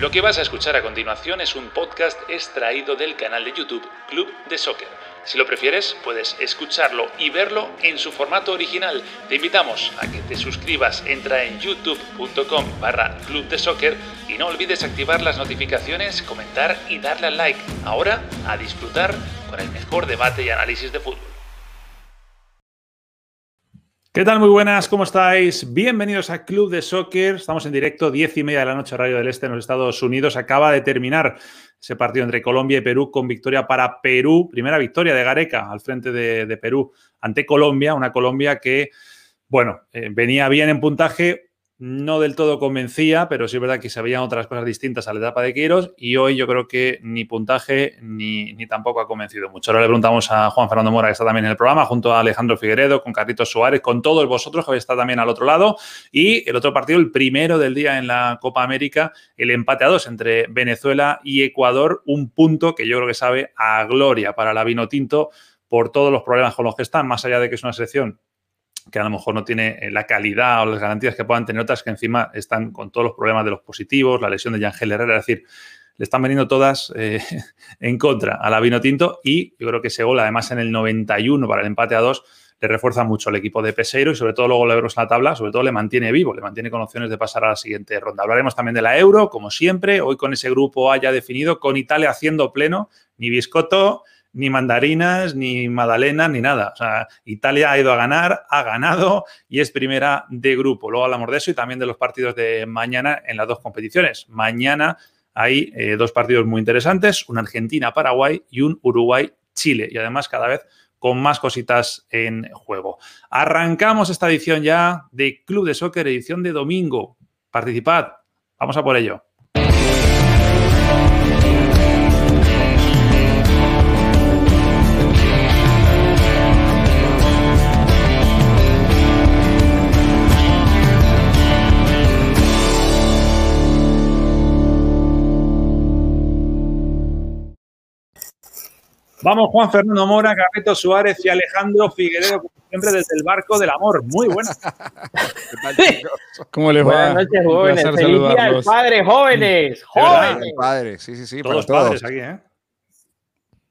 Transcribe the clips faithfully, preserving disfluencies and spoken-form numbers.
Lo que vas a escuchar a continuación es un podcast extraído del canal de YouTube Club de Soccer. Si lo prefieres, puedes escucharlo y verlo en su formato original. Te invitamos a que te suscribas, entra en youtube.com barra Club de Soccer y no olvides activar las notificaciones, comentar y darle al like. Ahora, a disfrutar con el mejor debate y análisis de fútbol. ¿Qué tal? Muy buenas, ¿cómo estáis? Bienvenidos a Club de Soccer. Estamos en directo, diez y media de la noche, Radio del Este, en los Estados Unidos. Acaba de terminar ese partido entre Colombia y Perú con victoria para Perú. Primera victoria de Gareca al frente de, de Perú ante Colombia. Una Colombia que, bueno, eh, venía bien en puntaje, no del todo convencía, pero sí es verdad que se veían otras cosas distintas a la etapa de Quiros. Y hoy yo creo que ni puntaje ni, ni tampoco ha convencido mucho. Ahora le preguntamos a Juan Fernando Mora, que está también en el programa, junto a Alejandro Figueredo, con Carlitos Suárez, con todos vosotros, que hoy está también al otro lado. Y el otro partido, el primero del día en la Copa América, el empate a dos entre Venezuela y Ecuador. Un punto que yo creo que sabe a gloria para la Vinotinto por todos los problemas con los que están, más allá de que es una selección que a lo mejor no tiene la calidad o las garantías que puedan tener otras, que encima están con todos los problemas de los positivos, la lesión de Yangel Herrera. Es decir, le están veniendo todas eh, en contra a la Vinotinto, y yo creo que ese gol, además en el noventa y uno para el empate a dos, le refuerza mucho al equipo de Peseiro y sobre todo luego lo vemos en la tabla, sobre todo le mantiene vivo, le mantiene con opciones de pasar a la siguiente ronda. Hablaremos también de la Euro, como siempre, hoy con ese grupo A ya definido, con Italia haciendo pleno, ni biscoto, ni mandarinas, ni magdalenas, ni nada. O sea, Italia ha ido a ganar, ha ganado y es primera de grupo. Luego hablamos de eso y también de los partidos de mañana en las dos competiciones. Mañana hay eh, dos partidos muy interesantes, un Argentina-Paraguay y un Uruguay-Chile. Y además cada vez con más cositas en juego. Arrancamos esta edición ya de Club de Soccer, edición de domingo. Participad, vamos a por ello. Vamos, Juan Fernando Mora, Carlitos Suárez y Alejandro Figueredo, como siempre, desde el barco del amor. Muy buenas. ¿Qué tal, chicos? ¿Cómo les va? Buenas noches, jóvenes. Un placer saludarlos. Padres, jóvenes. Jóvenes. Padres, sí, sí, sí. Todos padres aquí, ¿eh?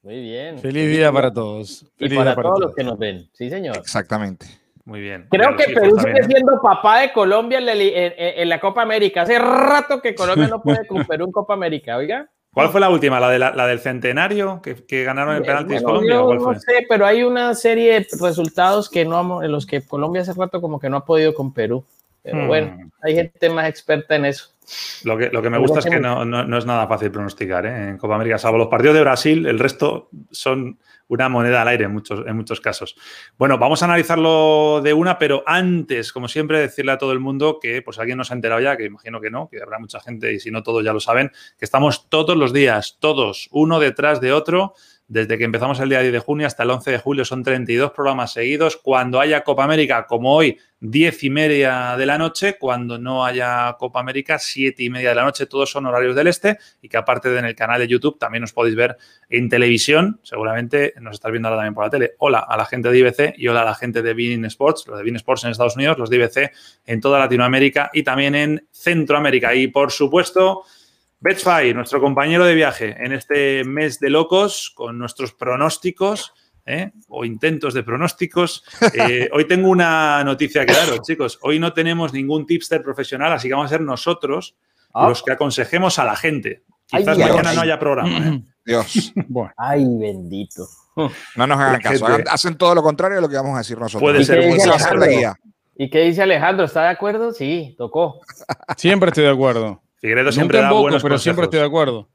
Muy bien. Feliz día para todos. Feliz y para, día para todos, todos los que nos ven. Sí, señor. Exactamente. Muy bien. Creo que Perú sigue siendo papá de Colombia en la, en, en la Copa América. Hace rato que Colombia no puede con Perú en Copa América, oiga. ¿Cuál fue la última? ¿La, de la, la del centenario que, que ganaron en penaltis bueno, Colombia? Yo ¿cuál fue? No sé, pero hay una serie de resultados que no, en los que Colombia hace rato como que no ha podido con Perú. Pero hmm. bueno, hay gente más experta en eso. Lo que, lo que me gusta es que no, no, no es nada fácil pronosticar, ¿eh? En Copa América, salvo los partidos de Brasil, el resto son una moneda al aire en muchos, en muchos casos. Bueno, vamos a analizarlo de una, pero antes, como siempre, decirle a todo el mundo que, pues alguien no se ha enterado ya, que imagino que no, que habrá mucha gente y si no todos ya lo saben, que estamos todos los días, todos, uno detrás de otro. Desde que empezamos el día diez de junio hasta el once de julio son treinta y dos programas seguidos. Cuando haya Copa América, como hoy, diez y media de la noche. Cuando no haya Copa América, siete y media de la noche. Todos son horarios del este y que aparte de en el canal de YouTube también nos podéis ver en televisión. Seguramente nos estás viendo ahora también por la tele. Hola a la gente de I B C y hola a la gente de beIN Sports. Los de beIN Sports en Estados Unidos, los de I B C en toda Latinoamérica y también en Centroamérica. Y, por supuesto, Betzfire, nuestro compañero de viaje en este mes de locos, con nuestros pronósticos ¿eh? o intentos de pronósticos. Eh, hoy tengo una noticia que daros, chicos. Hoy no tenemos ningún tipster profesional, así que vamos a ser nosotros ah. los que aconsejemos a la gente. Quizás Ay, mañana no haya programa. ¿eh? Dios. Bueno. Ay, bendito. No nos hagan caso. Hagan, hacen todo lo contrario de lo que vamos a decir nosotros. Puede ser muy fácil. ¿Y qué dice Alejandro? ¿Está de acuerdo? Sí, tocó. Siempre estoy de acuerdo. Figueredo siempre da buenos consejos, pero siempre estoy de acuerdo.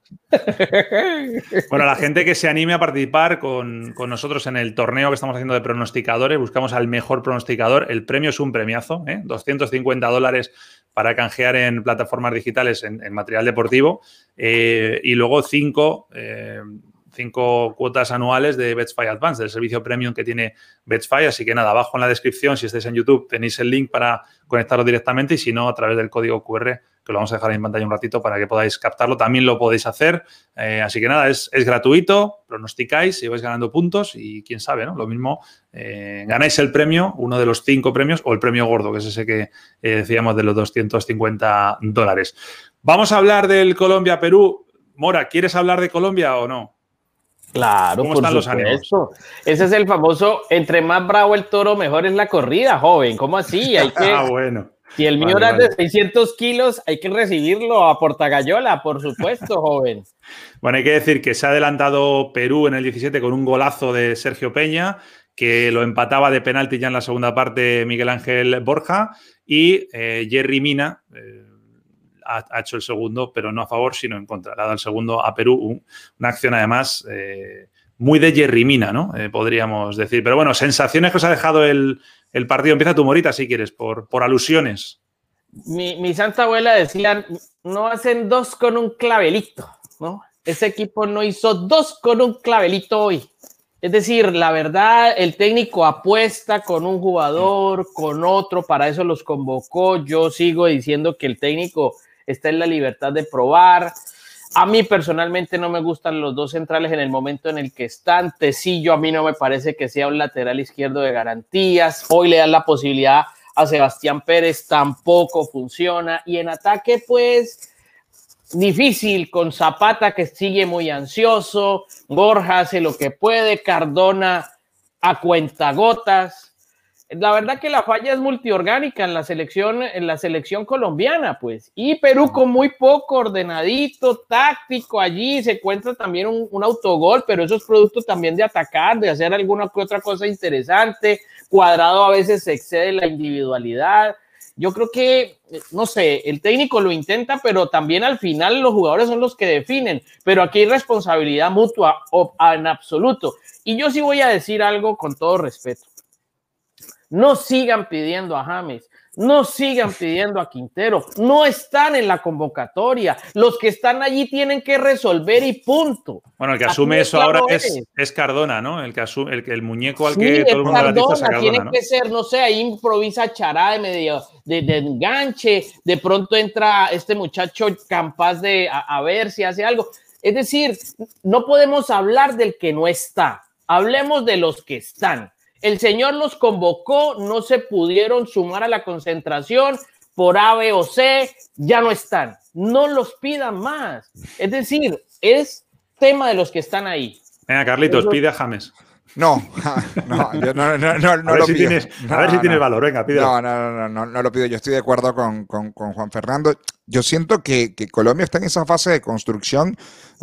Bueno, la gente que se anime a participar con, con nosotros en el torneo que estamos haciendo de pronosticadores, buscamos al mejor pronosticador. El premio es un premiazo, ¿eh? doscientos cincuenta dólares para canjear en plataformas digitales en, en material deportivo eh, y luego cinco... Eh, cinco cuotas anuales de Betzfire Advance, del servicio premium que tiene Betzfire. Así que nada, abajo en la descripción, si estáis en YouTube, tenéis el link para conectaros directamente y si no, a través del código cu erre, que lo vamos a dejar en pantalla un ratito para que podáis captarlo. También lo podéis hacer. Eh, así que nada, es, es gratuito, pronosticáis y vais ganando puntos y quién sabe, ¿no? Lo mismo, eh, ganáis el premio, uno de los cinco premios o el premio gordo, que es ese que eh, decíamos de los doscientos cincuenta dólares. Vamos a hablar del Colombia-Perú. Mora, ¿quieres hablar de Colombia o no? Claro, por supuesto. Ese es el famoso, entre más bravo el toro, mejor es la corrida, joven. ¿Cómo así? Hay que, ah, bueno. Si el mío vale, era vale. de seiscientos kilos, hay que recibirlo a portagayola, por supuesto, joven. Bueno, hay que decir que se ha adelantado Perú en el diecisiete con un golazo de Sergio Peña, que lo empataba de penalti ya en la segunda parte Miguel Ángel Borja, y eh, Yerry Mina... Eh, ha hecho el segundo, pero no a favor, sino en contra. Le ha dado el segundo a Perú, una acción además eh, muy de Yerry Mina, ¿no? Eh, podríamos decir. Pero bueno, sensaciones que os ha dejado el, el partido. Empieza tu Morita, si quieres, por, por alusiones. Mi, mi santa abuela decía, no hacen dos con un clavelito, ¿no? Ese equipo no hizo dos con un clavelito hoy. Es decir, la verdad, el técnico apuesta con un jugador, con otro, para eso los convocó. Yo sigo diciendo que el técnico... está en la libertad de probar. A mí personalmente no me gustan los dos centrales en el momento en el que están. Tecillo a mí no me parece que sea un lateral izquierdo de garantías. Hoy le dan la posibilidad a Sebastián Pérez, tampoco funciona. Y en ataque, pues, difícil con Zapata, que sigue muy ansioso. Borja hace lo que puede. Cardona a cuentagotas. La verdad que la falla es multiorgánica en la selección, en la selección colombiana, pues. Y Perú con muy poco, ordenadito, táctico, allí se encuentra también un, un autogol, pero eso es producto también de atacar, de hacer alguna que otra cosa interesante. Cuadrado a veces se excede la individualidad. Yo creo que, no sé, el técnico lo intenta, pero también al final los jugadores son los que definen. Pero aquí hay responsabilidad mutua en absoluto. Y yo sí voy a decir algo con todo respeto. No sigan pidiendo a James, no sigan pidiendo a Quintero, no están en la convocatoria, los que están allí tienen que resolver y punto. Bueno, el que asume eso ahora es, es Cardona, ¿no? El que asume, el, el muñeco al que sí, todo el mundo Cardona, la es a Cardona, tiene ¿no? que ser, no sé, ahí improvisa Chará de medio, de, de enganche, de pronto entra este muchacho capaz de a, a ver si hace algo. Es decir, no podemos hablar del que no está, hablemos de los que están. El señor los convocó, no se pudieron sumar a la concentración por A, B o C, ya no están. No los pidan más. Es decir, es tema de los que están ahí. Venga, Carlitos, pide a James. No, no, yo no, no, no, no lo si pido. Tienes, a no, ver si no, tienes valor, venga, pídelo. No, no, no, no, no, no lo pido. Yo estoy de acuerdo con, con, con Juan Fernando. Yo siento que, que Colombia está en esa fase de construcción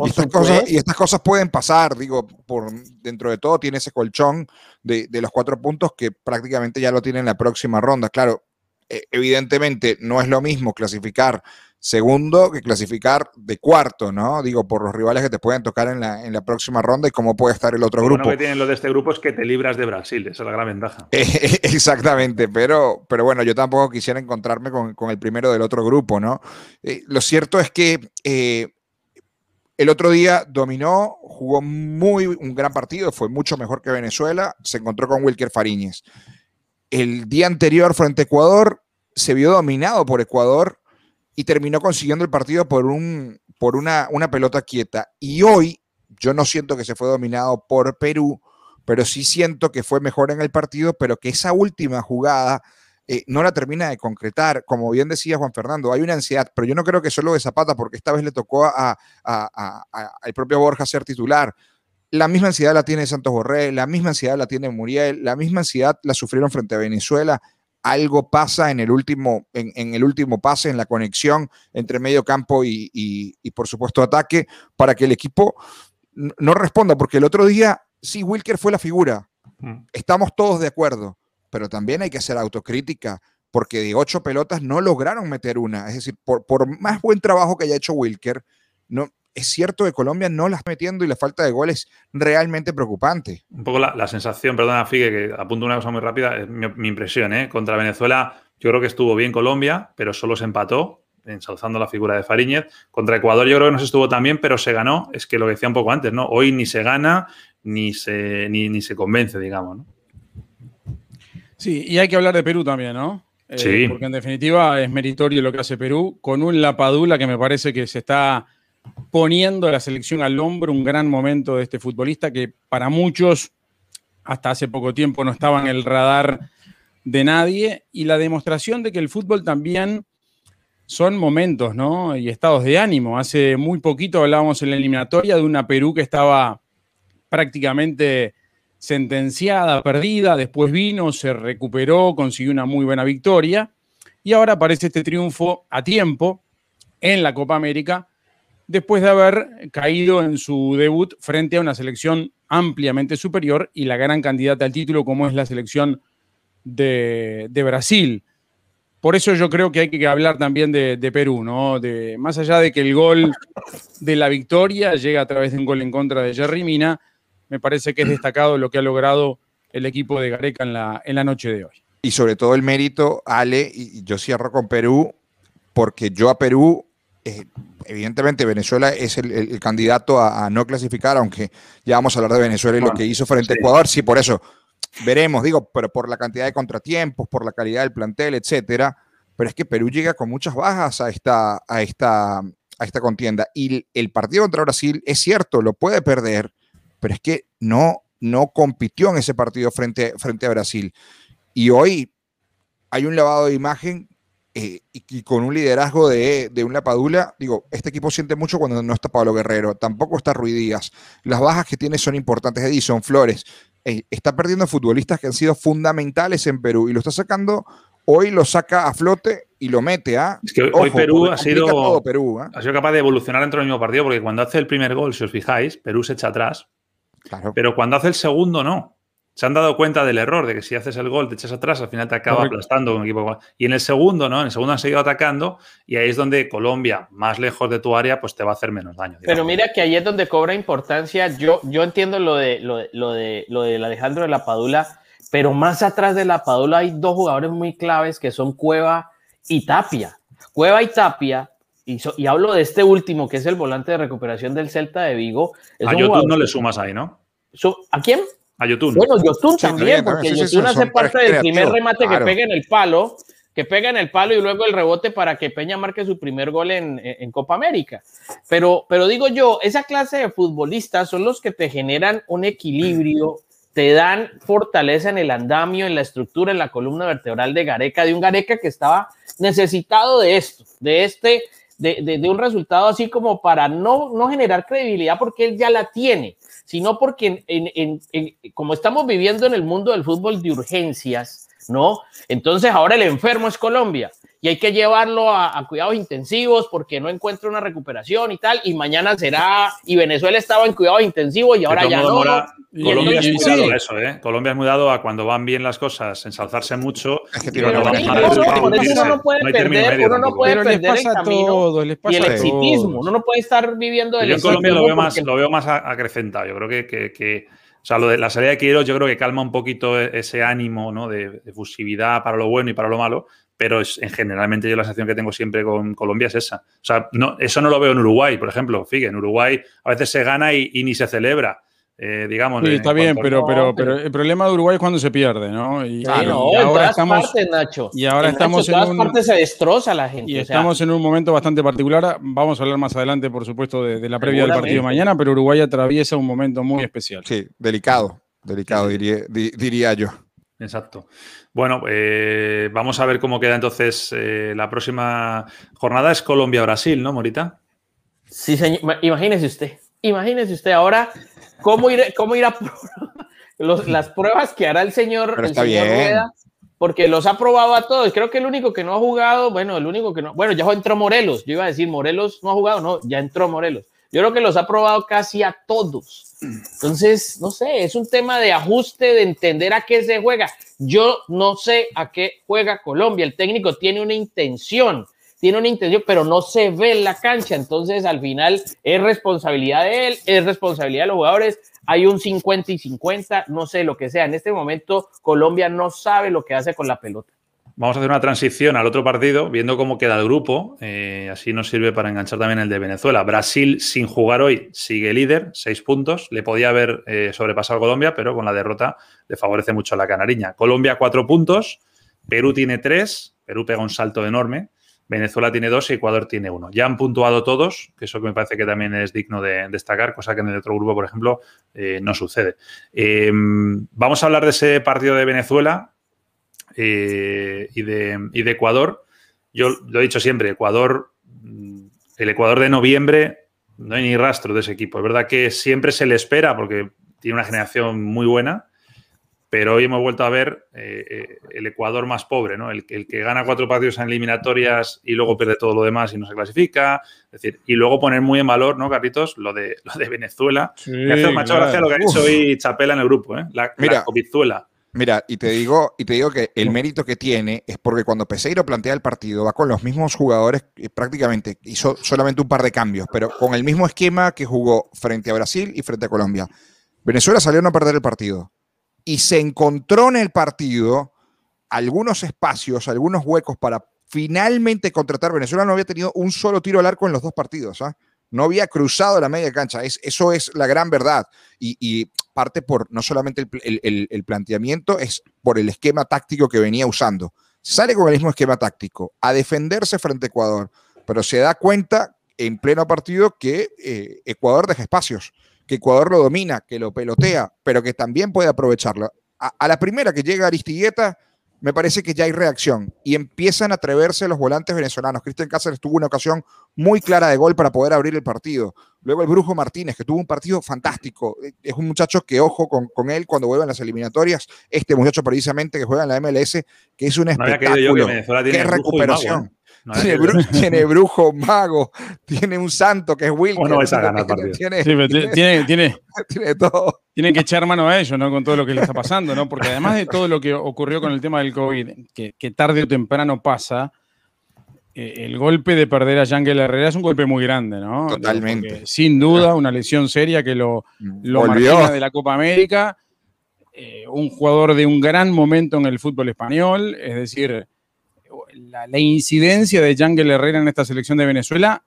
y estas, cosas, y estas cosas pueden pasar. Digo, por dentro de todo tiene ese colchón de, de los cuatro puntos que prácticamente ya lo tiene en la próxima ronda. Claro, evidentemente no es lo mismo clasificar segundo que clasificar de cuarto, ¿no? Digo, por los rivales que te pueden tocar en la, en la próxima ronda y cómo puede estar el otro grupo. Lo bueno que tienen lo de este grupo es que te libras de Brasil, esa es la gran ventaja. Eh, exactamente, pero, pero bueno, yo tampoco quisiera encontrarme con, con el primero del otro grupo, ¿no? Eh, lo cierto es que eh, el otro día dominó, jugó muy un gran partido, fue mucho mejor que Venezuela, se encontró con Wilker Fariñez. El día anterior frente a Ecuador se vio dominado por Ecuador y terminó consiguiendo el partido por, un, por una, una pelota quieta. Y hoy yo no siento que se fue dominado por Perú, pero sí siento que fue mejor en el partido, pero que esa última jugada eh, no la termina de concretar. Como bien decía Juan Fernando, hay una ansiedad, pero yo no creo que solo de Zapata, porque esta vez le tocó al a, a, a, a propio Borja ser titular. La misma ansiedad la tiene Santos Borré, la misma ansiedad la tiene Muriel, la misma ansiedad la sufrieron frente a Venezuela. Algo pasa en el último, en, en el último pase, en la conexión entre medio campo y, y, y por supuesto ataque, para que el equipo no responda, porque el otro día sí, Wilker fue la figura, estamos todos de acuerdo, pero también hay que hacer autocrítica, porque de ocho pelotas no lograron meter una, es decir, por, por más buen trabajo que haya hecho Wilker, no... Es cierto que Colombia no las metiendo y la falta de goles realmente preocupante. Un poco la, la sensación, perdona Figue, que apunto una cosa muy rápida, es mi, mi impresión, ¿eh? Contra Venezuela yo creo que estuvo bien Colombia, pero solo se empató, ensalzando la figura de Fariñez. Contra Ecuador yo creo que no se estuvo tan bien, pero se ganó, es que lo que decía un poco antes, ¿no? Hoy ni se gana, ni se, ni, ni se convence, digamos, ¿no? Sí, y hay que hablar de Perú también, ¿no? Eh, sí. Porque en definitiva es meritorio lo que hace Perú, con un Lapadula que me parece que se está... poniendo a la selección al hombro, un gran momento de este futbolista que para muchos hasta hace poco tiempo no estaba en el radar de nadie, y la demostración de que el fútbol también son momentos, ¿no? Y estados de ánimo. Hace muy poquito hablábamos en la eliminatoria de una Perú que estaba prácticamente sentenciada, perdida, después vino, se recuperó, consiguió una muy buena victoria y ahora aparece este triunfo a tiempo en la Copa América después de haber caído en su debut frente a una selección ampliamente superior y la gran candidata al título como es la selección de, de Brasil. Por eso yo creo que hay que hablar también de, de Perú, ¿no? De, más allá de que el gol de la victoria llega a través de un gol en contra de Yerry Mina, me parece que es destacado lo que ha logrado el equipo de Gareca en la, en la noche de hoy. Y sobre todo el mérito, Ale, y yo cierro con Perú, porque yo a Perú, eh, evidentemente Venezuela es el, el, el candidato a, a no clasificar, aunque ya vamos a hablar de Venezuela y bueno, lo que hizo frente sí. a Ecuador, sí, por eso... Veremos, digo, pero por la cantidad de contratiempos, por la calidad del plantel, etcétera. Pero es que Perú llega con muchas bajas a esta, a esta, a esta contienda. Y el partido contra Brasil, es cierto, lo puede perder, pero es que no, no compitió en ese partido frente, frente a Brasil. Y hoy hay un lavado de imagen eh, y, y con un liderazgo de, de un Lapadula. Digo, este equipo siente mucho cuando no está Pablo Guerrero, tampoco está Ruiz Díaz. Las bajas que tiene son importantes. Edison Flores está perdiendo futbolistas que han sido fundamentales en Perú y lo está sacando, hoy lo saca a flote y lo mete a... ¿eh? Es que hoy, Ojo, hoy Perú, ha sido, Perú ¿eh? ha sido capaz de evolucionar dentro del mismo partido porque cuando hace el primer gol, si os fijáis, Perú se echa atrás, claro. Pero cuando hace el segundo no. Se han dado cuenta del error de que si haces el gol te echas atrás, al final te acaba Correcto. aplastando un equipo. Y en el segundo, ¿no? En el segundo han seguido atacando y ahí es donde Colombia, más lejos de tu área, pues te va a hacer menos daño. Digamos. Pero mira que ahí es donde cobra importancia. Yo, yo entiendo lo de, lo, de, lo, de, lo de Alejandro de Lapadula, pero más atrás de Lapadula hay dos jugadores muy claves que son Cueva y Tapia. Cueva y Tapia, y, so, y hablo de este último que es el volante de recuperación del Celta de Vigo. A Yotun no le sumas ahí, ¿no? ¿A quién? A Yotun. Bueno, Yotun sí, también, también, porque sí, sí, Yotun hace parte del primer remate claro. que pega en el palo, que pega en el palo y luego el rebote para que Peña marque su primer gol en, en Copa América. Pero, pero digo yo, esa clase de futbolistas son los que te generan un equilibrio, te dan fortaleza en el andamio, en la estructura, en la columna vertebral de Gareca, de un Gareca que estaba necesitado de esto, de este, de, de, de un resultado así como para no, no generar credibilidad porque él ya la tiene, sino porque en, en, en, en, como estamos viviendo en el mundo del fútbol de urgencias, ¿no? Entonces ahora el enfermo es Colombia y hay que llevarlo a, a cuidados intensivos porque no encuentra una recuperación y tal, y mañana será, y Venezuela estaba en cuidados intensivos y ahora ya no. Mora, Colombia es muy dado a eso, ¿eh? Colombia es muy dado a cuando van bien las cosas, ensalzarse mucho. Es que tiene una uno no puede no perder, uno no puede perder el camino todo, y el exitismo. Uno no puede estar viviendo del Yo en Colombia lo veo, más, lo veo más acrecentado. Yo creo que, que, que o sea, lo de la salida de Quiros yo creo que calma un poquito ese ánimo, ¿no? De efusividad para lo bueno y para lo malo. Pero es, en generalmente yo la sensación que tengo siempre con Colombia es esa. O sea, no, eso no lo veo en Uruguay, por ejemplo. Fíjate, en Uruguay a veces se gana y, y ni se celebra, eh, digamos. Sí, está bien, pero, pero, pero el problema de Uruguay es cuando se pierde, ¿no? Y, claro, y, no, y ahora en todas estamos, partes, Nacho. Y ahora en estamos Nacho, en todas un, partes se destroza la gente. Y o sea, estamos en un momento bastante particular. Vamos a hablar más adelante, por supuesto, de, de la previa del partido mañana, pero Uruguay atraviesa un momento muy especial. Sí, delicado, delicado sí. diría, di, diría yo. Exacto. Bueno, eh, vamos a ver cómo queda entonces eh, la próxima jornada. Es Colombia-Brasil, ¿no, Morita? Sí, señor. Imagínese usted. Imagínese usted ahora cómo ir, cómo ir a los, las pruebas que hará el señor, el señor Rueda, porque los ha probado a todos. Creo que el único que no ha jugado, bueno, el único que no... Bueno, ya entró Morelos. Yo iba a decir, Morelos no ha jugado. No, ya entró Morelos. Yo creo que los ha probado casi a todos. Entonces, no sé, es un tema de ajuste, de entender a qué se juega. Yo no sé a qué juega Colombia. El técnico tiene una intención, tiene una intención, pero no se ve en la cancha. Entonces, al final, es responsabilidad de él, es responsabilidad de los jugadores. Hay un cincuenta y cincuenta, no sé, lo que sea. En este momento, Colombia no sabe lo que hace con la pelota. Vamos a hacer una transición al otro partido, viendo cómo queda el grupo. Eh, así nos sirve para enganchar también el de Venezuela. Brasil, sin jugar hoy, sigue líder, seis puntos. Le podía haber eh, sobrepasado a Colombia, pero con la derrota le favorece mucho a la canariña. Colombia, cuatro puntos. Perú tiene tres. Perú pega un salto enorme. Venezuela tiene dos y Ecuador tiene uno. Ya han puntuado todos, que eso que me parece que también es digno de destacar, cosa que en el otro grupo, por ejemplo, eh, no sucede. Eh, vamos a hablar de ese partido de Venezuela. Eh, y, de, y de Ecuador, Yo lo he dicho siempre, Ecuador, el Ecuador de noviembre, no hay ni rastro de ese equipo. Es verdad que siempre se le espera porque tiene una generación muy buena, pero hoy hemos vuelto a ver eh, el Ecuador más pobre, ¿no? El, el que gana cuatro partidos en eliminatorias y luego pierde todo lo demás y no se clasifica. Es decir, y luego poner muy en valor, ¿no, Carlitos? Lo de, lo de Venezuela. Sí, me hace mucha claro. gracia lo que ha hecho hoy Chapela en el grupo, ¿eh? La, mira, la copizuela. Mira, y te digo, y te digo que el mérito que tiene es porque cuando Peseiro plantea el partido va con los mismos jugadores, eh, prácticamente hizo solamente un par de cambios, pero con el mismo esquema que jugó frente a Brasil y frente a Colombia. Venezuela salió a no perder el partido. Y se encontró en el partido algunos espacios, algunos huecos para finalmente contratar. Venezuela no había tenido un solo tiro al arco en los dos partidos, ¿eh? No había cruzado la media cancha. Es, eso es la gran verdad. Y, y parte por no solamente el, el, el planteamiento, es por el esquema táctico que venía usando. Sale con el mismo esquema táctico a defenderse frente a Ecuador, pero se da cuenta en pleno partido que eh, Ecuador deja espacios, que Ecuador lo domina, que lo pelotea, pero que también puede aprovecharlo. A, a la primera que llega Aristigueta, me parece que ya hay reacción y empiezan a atreverse los volantes venezolanos. Cristian Cáceres tuvo una ocasión muy clara de gol para poder abrir el partido. Luego el Brujo Martínez, que tuvo un partido fantástico. Es un muchacho que, ojo con, con él, cuando vuelvan las eliminatorias, este muchacho precisamente que juega en la M L S, que es un espectáculo. No ¡Qué recuperación! No, tiene, bru tiene Brujo, Mago, tiene un santo que es Wilker. Bueno, esa gana partido. Tiene, sí, tiene, tiene, tiene, tiene todo. Tienen que echar mano a ellos, ¿no? Con todo lo que les está pasando, ¿no? Porque además de todo lo que ocurrió con el tema del COVID, que, que tarde o temprano pasa, eh, el golpe de perder a Yangel Herrera es un golpe muy grande, ¿no? Totalmente. Porque, sin duda, una lesión seria que lo, lo margina de la Copa América. Eh, un jugador de un gran momento en el fútbol español, es decir... La, la incidencia de Yangel Herrera en esta selección de Venezuela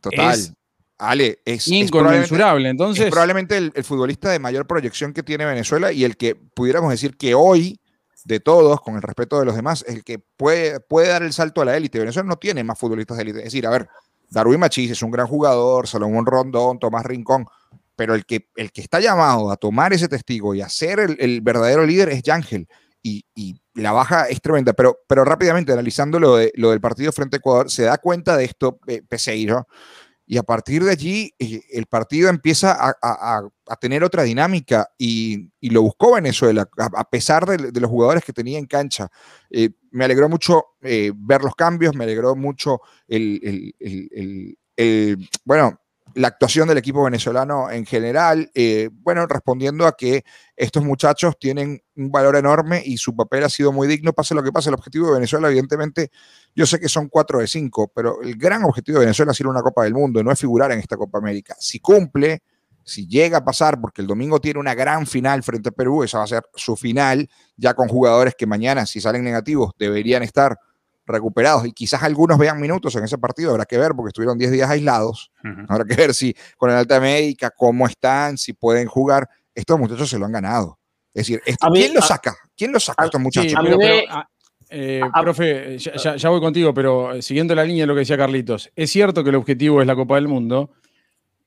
total es Ale, es, inconmensurable. Es Entonces, es probablemente el, el futbolista de mayor proyección que tiene Venezuela y el que pudiéramos decir que hoy, de todos, con el respeto de los demás, es el que puede, puede dar el salto a la élite. Venezuela no tiene más futbolistas de élite. Es decir, a ver, Darwin Machís es un gran jugador, Salomón Rondón, Tomás Rincón, pero el que, el que está llamado a tomar ese testigo y a ser el, el verdadero líder es Yangel. Y, y la baja es tremenda, pero, pero rápidamente, analizando lo, de, lo del partido frente a Ecuador, se da cuenta de esto eh, Peseiro, y a partir de allí eh, el partido empieza a, a, a tener otra dinámica, y, y lo buscó Venezuela, a, a pesar de, de los jugadores que tenía en cancha. Eh, me alegró mucho eh, ver los cambios, me alegró mucho el, el, el, el, el bueno, la actuación del equipo venezolano en general, eh, bueno, respondiendo a que estos muchachos tienen un valor enorme y su papel ha sido muy digno, pase lo que pase. El objetivo de Venezuela, evidentemente, yo sé que son cuatro de cinco, pero el gran objetivo de Venezuela es ir a una Copa del Mundo, no es figurar en esta Copa América. Si cumple, si llega a pasar, porque el domingo tiene una gran final frente a Perú, esa va a ser su final, ya con jugadores que mañana, si salen negativos, deberían estar recuperados y quizás algunos vean minutos en ese partido, habrá que ver porque estuvieron diez días aislados, uh-huh. Habrá que ver si con el alta médica, cómo están, si pueden jugar. Estos muchachos se lo han ganado. Es decir, esto, ¿quién, mí, lo saca? A, ¿quién lo saca a estos muchachos? Sí, pero, pero, a, eh, a, profe, ya, ya, ya voy contigo, pero siguiendo la línea de lo que decía Carlitos, es cierto que el objetivo es la Copa del Mundo,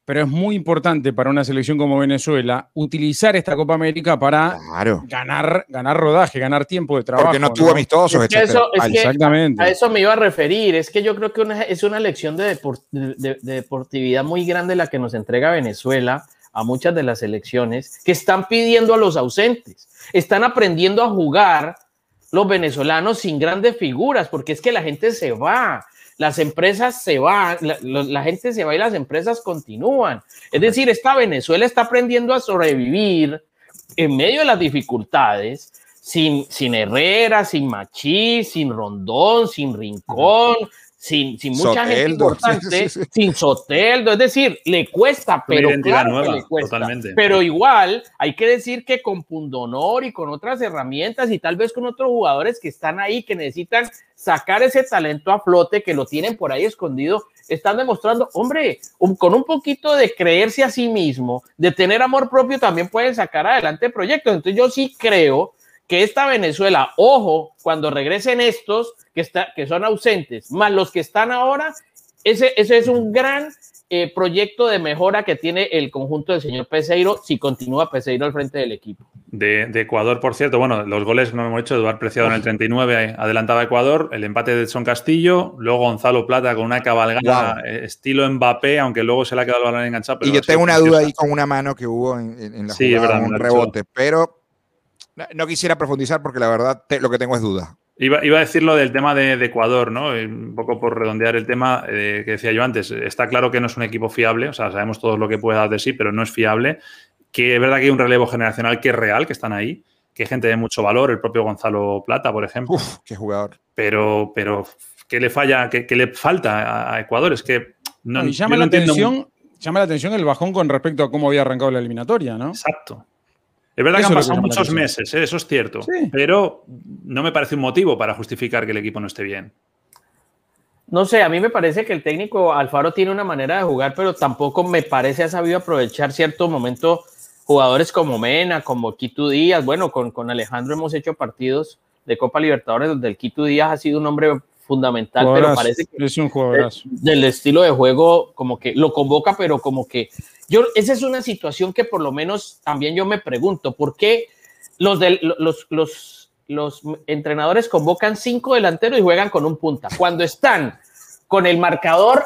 pero es muy importante para una selección como Venezuela utilizar esta Copa América para claro. ganar, ganar rodaje, ganar tiempo de trabajo. Porque no tuvo ¿no? amistosos, es que eso, es que exactamente. A eso me iba a referir. Es que yo creo que una, es una lección de, deport, de, de, de deportividad muy grande la que nos entrega Venezuela a muchas de las selecciones que están pidiendo a los ausentes. Están aprendiendo a jugar los venezolanos sin grandes figuras, porque es que la gente se va. Las empresas se van, la, la gente se va y las empresas continúan. Es decir, esta Venezuela está aprendiendo a sobrevivir en medio de las dificultades, sin, sin Herrera, sin Machís, sin Rondón, sin Rincón, sin, sin mucha gente importante, sí, sí, sí. sin Soteldo. Es decir, le cuesta, pero claro nueva, que le cuesta. Totalmente. Pero igual hay que decir que con pundonor y con otras herramientas y tal vez con otros jugadores que están ahí, que necesitan sacar ese talento a flote, que lo tienen por ahí escondido, están demostrando, hombre, un, con un poquito de creerse a sí mismo, de tener amor propio, también pueden sacar adelante proyectos. Entonces yo sí creo que esta Venezuela, ojo, cuando regresen estos que, está, que son ausentes, más los que están ahora, Ese, ese es un gran eh, proyecto de mejora que tiene el conjunto del señor Peseiro, si continúa Peseiro al frente del equipo. De, de Ecuador, por cierto, bueno, los goles no hemos hecho, Eduardo Preciado en el treinta y nueve adelantaba Ecuador, el empate de Edson Castillo, luego Gonzalo Plata con una cabalgada wow. estilo Mbappé, aunque luego se le ha quedado el balón enganchado. Pero y yo tengo una duda ahí con una mano que hubo en, en la sí, jugada, verdad, un rebote, hecho. pero no, no quisiera profundizar porque la verdad te, lo que tengo es duda. Iba, iba a decir lo del tema de, de Ecuador, ¿no? Un poco por redondear el tema eh, que decía yo antes. Está claro que no es un equipo fiable, o sea, sabemos todos lo que puede dar de sí, pero no es fiable. Que es verdad que hay un relevo generacional que es real, que están ahí, que hay gente de mucho valor, el propio Gonzalo Plata, por ejemplo. Uf, qué jugador. Pero, pero ¿qué le falla, qué, qué le falta a Ecuador? Es que no, no, y llama la atención, llama la atención el bajón con respecto a cómo había arrancado la eliminatoria, ¿no? Exacto. Es verdad que han pasado muchos meses, ¿eh? Eso es cierto, sí. Pero no me parece un motivo para justificar que el equipo no esté bien. No sé, a mí me parece que el técnico Alfaro tiene una manera de jugar, pero tampoco me parece ha sabido aprovechar ciertos momentos jugadores como Mena, como Kitu Díaz. Bueno, con, con Alejandro hemos hecho partidos de Copa Libertadores donde el Kitu Díaz ha sido un hombre fundamental, jugadorazo, pero parece que es un jugadorazo. Del estilo de juego como que lo convoca, pero como que Yo, esa es una situación que por lo menos también yo me pregunto, ¿por qué los, del, los, los, los entrenadores convocan cinco delanteros y juegan con un punta? Cuando están con el marcador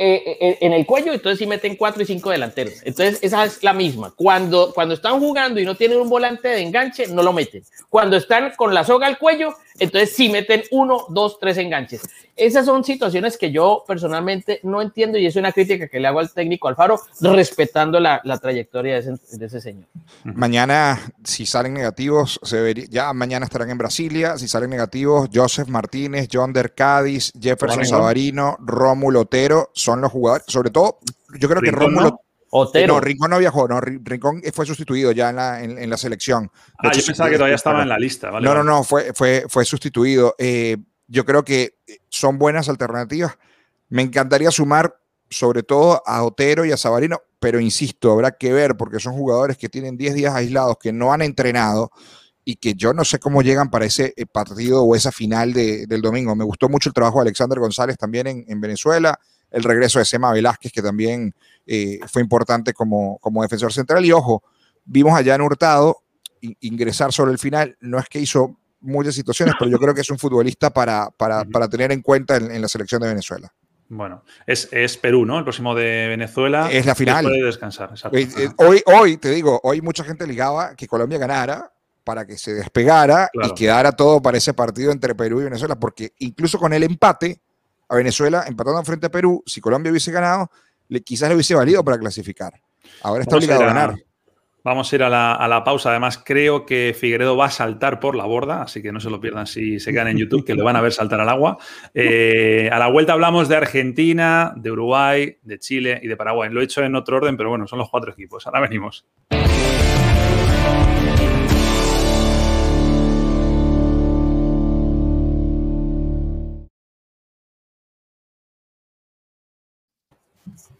eh, eh, en el cuello, entonces sí meten cuatro y cinco delanteros. Entonces esa es la misma. Cuando, cuando están jugando y no tienen un volante de enganche, no lo meten. Cuando están con la soga al cuello, entonces sí meten uno, dos, tres enganches. Esas son situaciones que yo personalmente no entiendo y es una crítica que le hago al técnico Alfaro, respetando la, la trayectoria de ese, de ese señor. Mañana, si salen negativos, se vería, ya mañana estarán en Brasilia. Si salen negativos, Joseph Martínez, Yonder Cádiz, Jefferson Sabarino, Romulo Otero, son los jugadores, sobre todo, yo creo que Romulo Otero. Otero. No, Rincón no viajó, no, Rincón fue sustituido ya en la, en, en la selección. De ah, hecho, yo pensaba que todavía estaba en la lista. Vale, no, no, no, fue, fue, fue sustituido. Eh, yo creo que son buenas alternativas. Me encantaría sumar sobre todo a Otero y a Sabarino, pero insisto, habrá que ver porque son jugadores que tienen diez días aislados, que no han entrenado y que yo no sé cómo llegan para ese partido o esa final de, del domingo. Me gustó mucho el trabajo de Alexander González también en, en Venezuela. El regreso de Sema Velázquez, que también eh, fue importante como, como defensor central. Y ojo, vimos allá en Hurtado ingresar sobre el final. No es que hizo muchas situaciones, pero yo creo que es un futbolista para, para, para tener en cuenta en, en la selección de Venezuela. Bueno, es, es Perú, ¿no? El próximo de Venezuela. Es la final. Puede descansar, exacto. Hoy, hoy, te digo, hoy mucha gente ligaba que Colombia ganara para que se despegara claro. y quedara todo para ese partido entre Perú y Venezuela, porque incluso con el empate a Venezuela, empatando frente a Perú, si Colombia hubiese ganado, le, quizás le hubiese valido para clasificar. Ahora está obligado a ganar. Vamos a ir a la, a la pausa. Además, creo que Figueredo va a saltar por la borda, así que no se lo pierdan si se quedan en YouTube, que lo van a ver saltar al agua. Eh, a la vuelta hablamos de Argentina, de Uruguay, de Chile y de Paraguay. Lo he hecho en otro orden, pero bueno, son los cuatro equipos. Ahora venimos.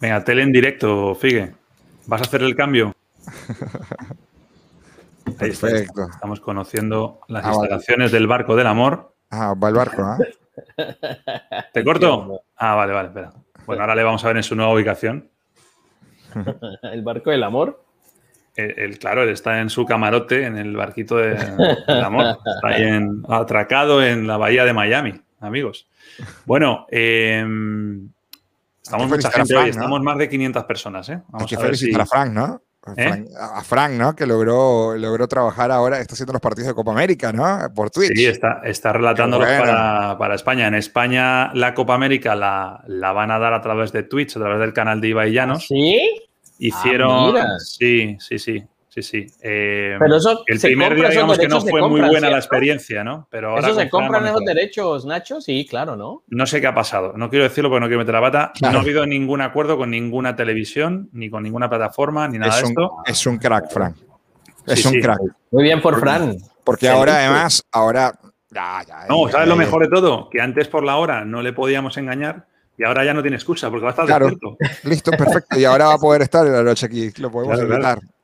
Venga, tele en directo, Figue. ¿Vas a hacer el cambio? Ahí está. Perfecto. Estamos conociendo las ah, instalaciones vale. del barco del amor. Ah, va el barco, ¿ah? ¿eh? ¿Te corto? Ah, vale, vale, espera. Bueno, ahora le vamos a ver en su nueva ubicación. ¿El barco del amor? El, el, claro, él está en su camarote, en el barquito de, del amor. Está ahí en, atracado en la bahía de Miami, amigos. Bueno, eh... estamos mucha gente Frank, hoy, ¿no? Estamos más de quinientas personas, ¿eh? Vamos Hay que a felicitar si... a Frank, ¿no? A Frank, ¿Eh? a Frank, ¿no? Que logró, logró trabajar ahora, está haciendo los partidos de Copa América, ¿no? Por Twitch. Sí, está, está relatándolos bueno. para, para España. En España la Copa América la, la van a dar a través de Twitch, a través del canal de Ibai Llanos. ¿Sí? Hicieron... Ah, sí, sí, sí. sí, sí. Eh, Pero eso el primer día, digamos que no fue compran, muy buena ¿cierto? la experiencia, ¿no? Pero ahora ¿Eso se compran esos derechos, Nacho? Sí, claro, ¿no? No sé qué ha pasado. No quiero decirlo porque no quiero meter la pata. Claro. No ha habido ningún acuerdo con ninguna televisión, ni con ninguna plataforma, ni nada es de un, esto. Es un crack, Fran. Es sí, un sí. crack. Muy bien por Fran. Porque sí, ahora, sí. además, ahora... Ya, ya, no, ya, ¿sabes ya, lo mejor de todo? Que antes por la hora no le podíamos engañar. Y ahora ya no tiene excusa porque va a estar claro. despierto. Listo, perfecto. Y ahora va a poder estar en la noche aquí. Lo podemos claro, evitar. Claro.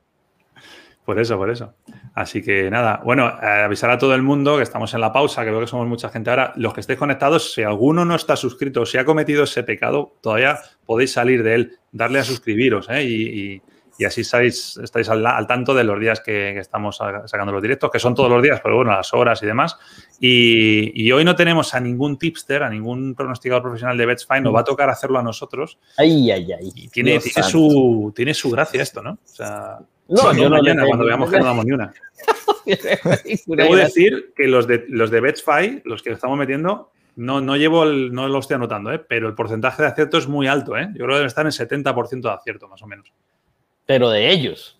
Por eso, por eso. Así que nada, bueno, avisar a todo el mundo que estamos en la pausa, que veo que somos mucha gente ahora. Los que estéis conectados, si alguno no está suscrito o si ha cometido ese pecado, todavía podéis salir de él, darle a suscribiros, ¿eh? y, y, y así estáis, estáis al, al tanto de los días que, que estamos sacando los directos, que son todos los días, pero bueno, a las horas y demás. Y, y hoy no tenemos a ningún tipster, a ningún pronosticador profesional de Betzfire, nos va a tocar hacerlo a nosotros. Ay, ay, ay. Y tiene, tiene, su, tiene su gracia esto, ¿no? O sea... No, no, yo no mañana, no, cuando veamos que no damos ni una. Debo decir que los de, los de Betzfire, los que estamos metiendo, no, no llevo el, no lo estoy anotando, ¿eh? Pero el porcentaje de acierto es muy alto, ¿eh? Yo creo que debe estar en setenta por ciento de acierto, más o menos. Pero de ellos.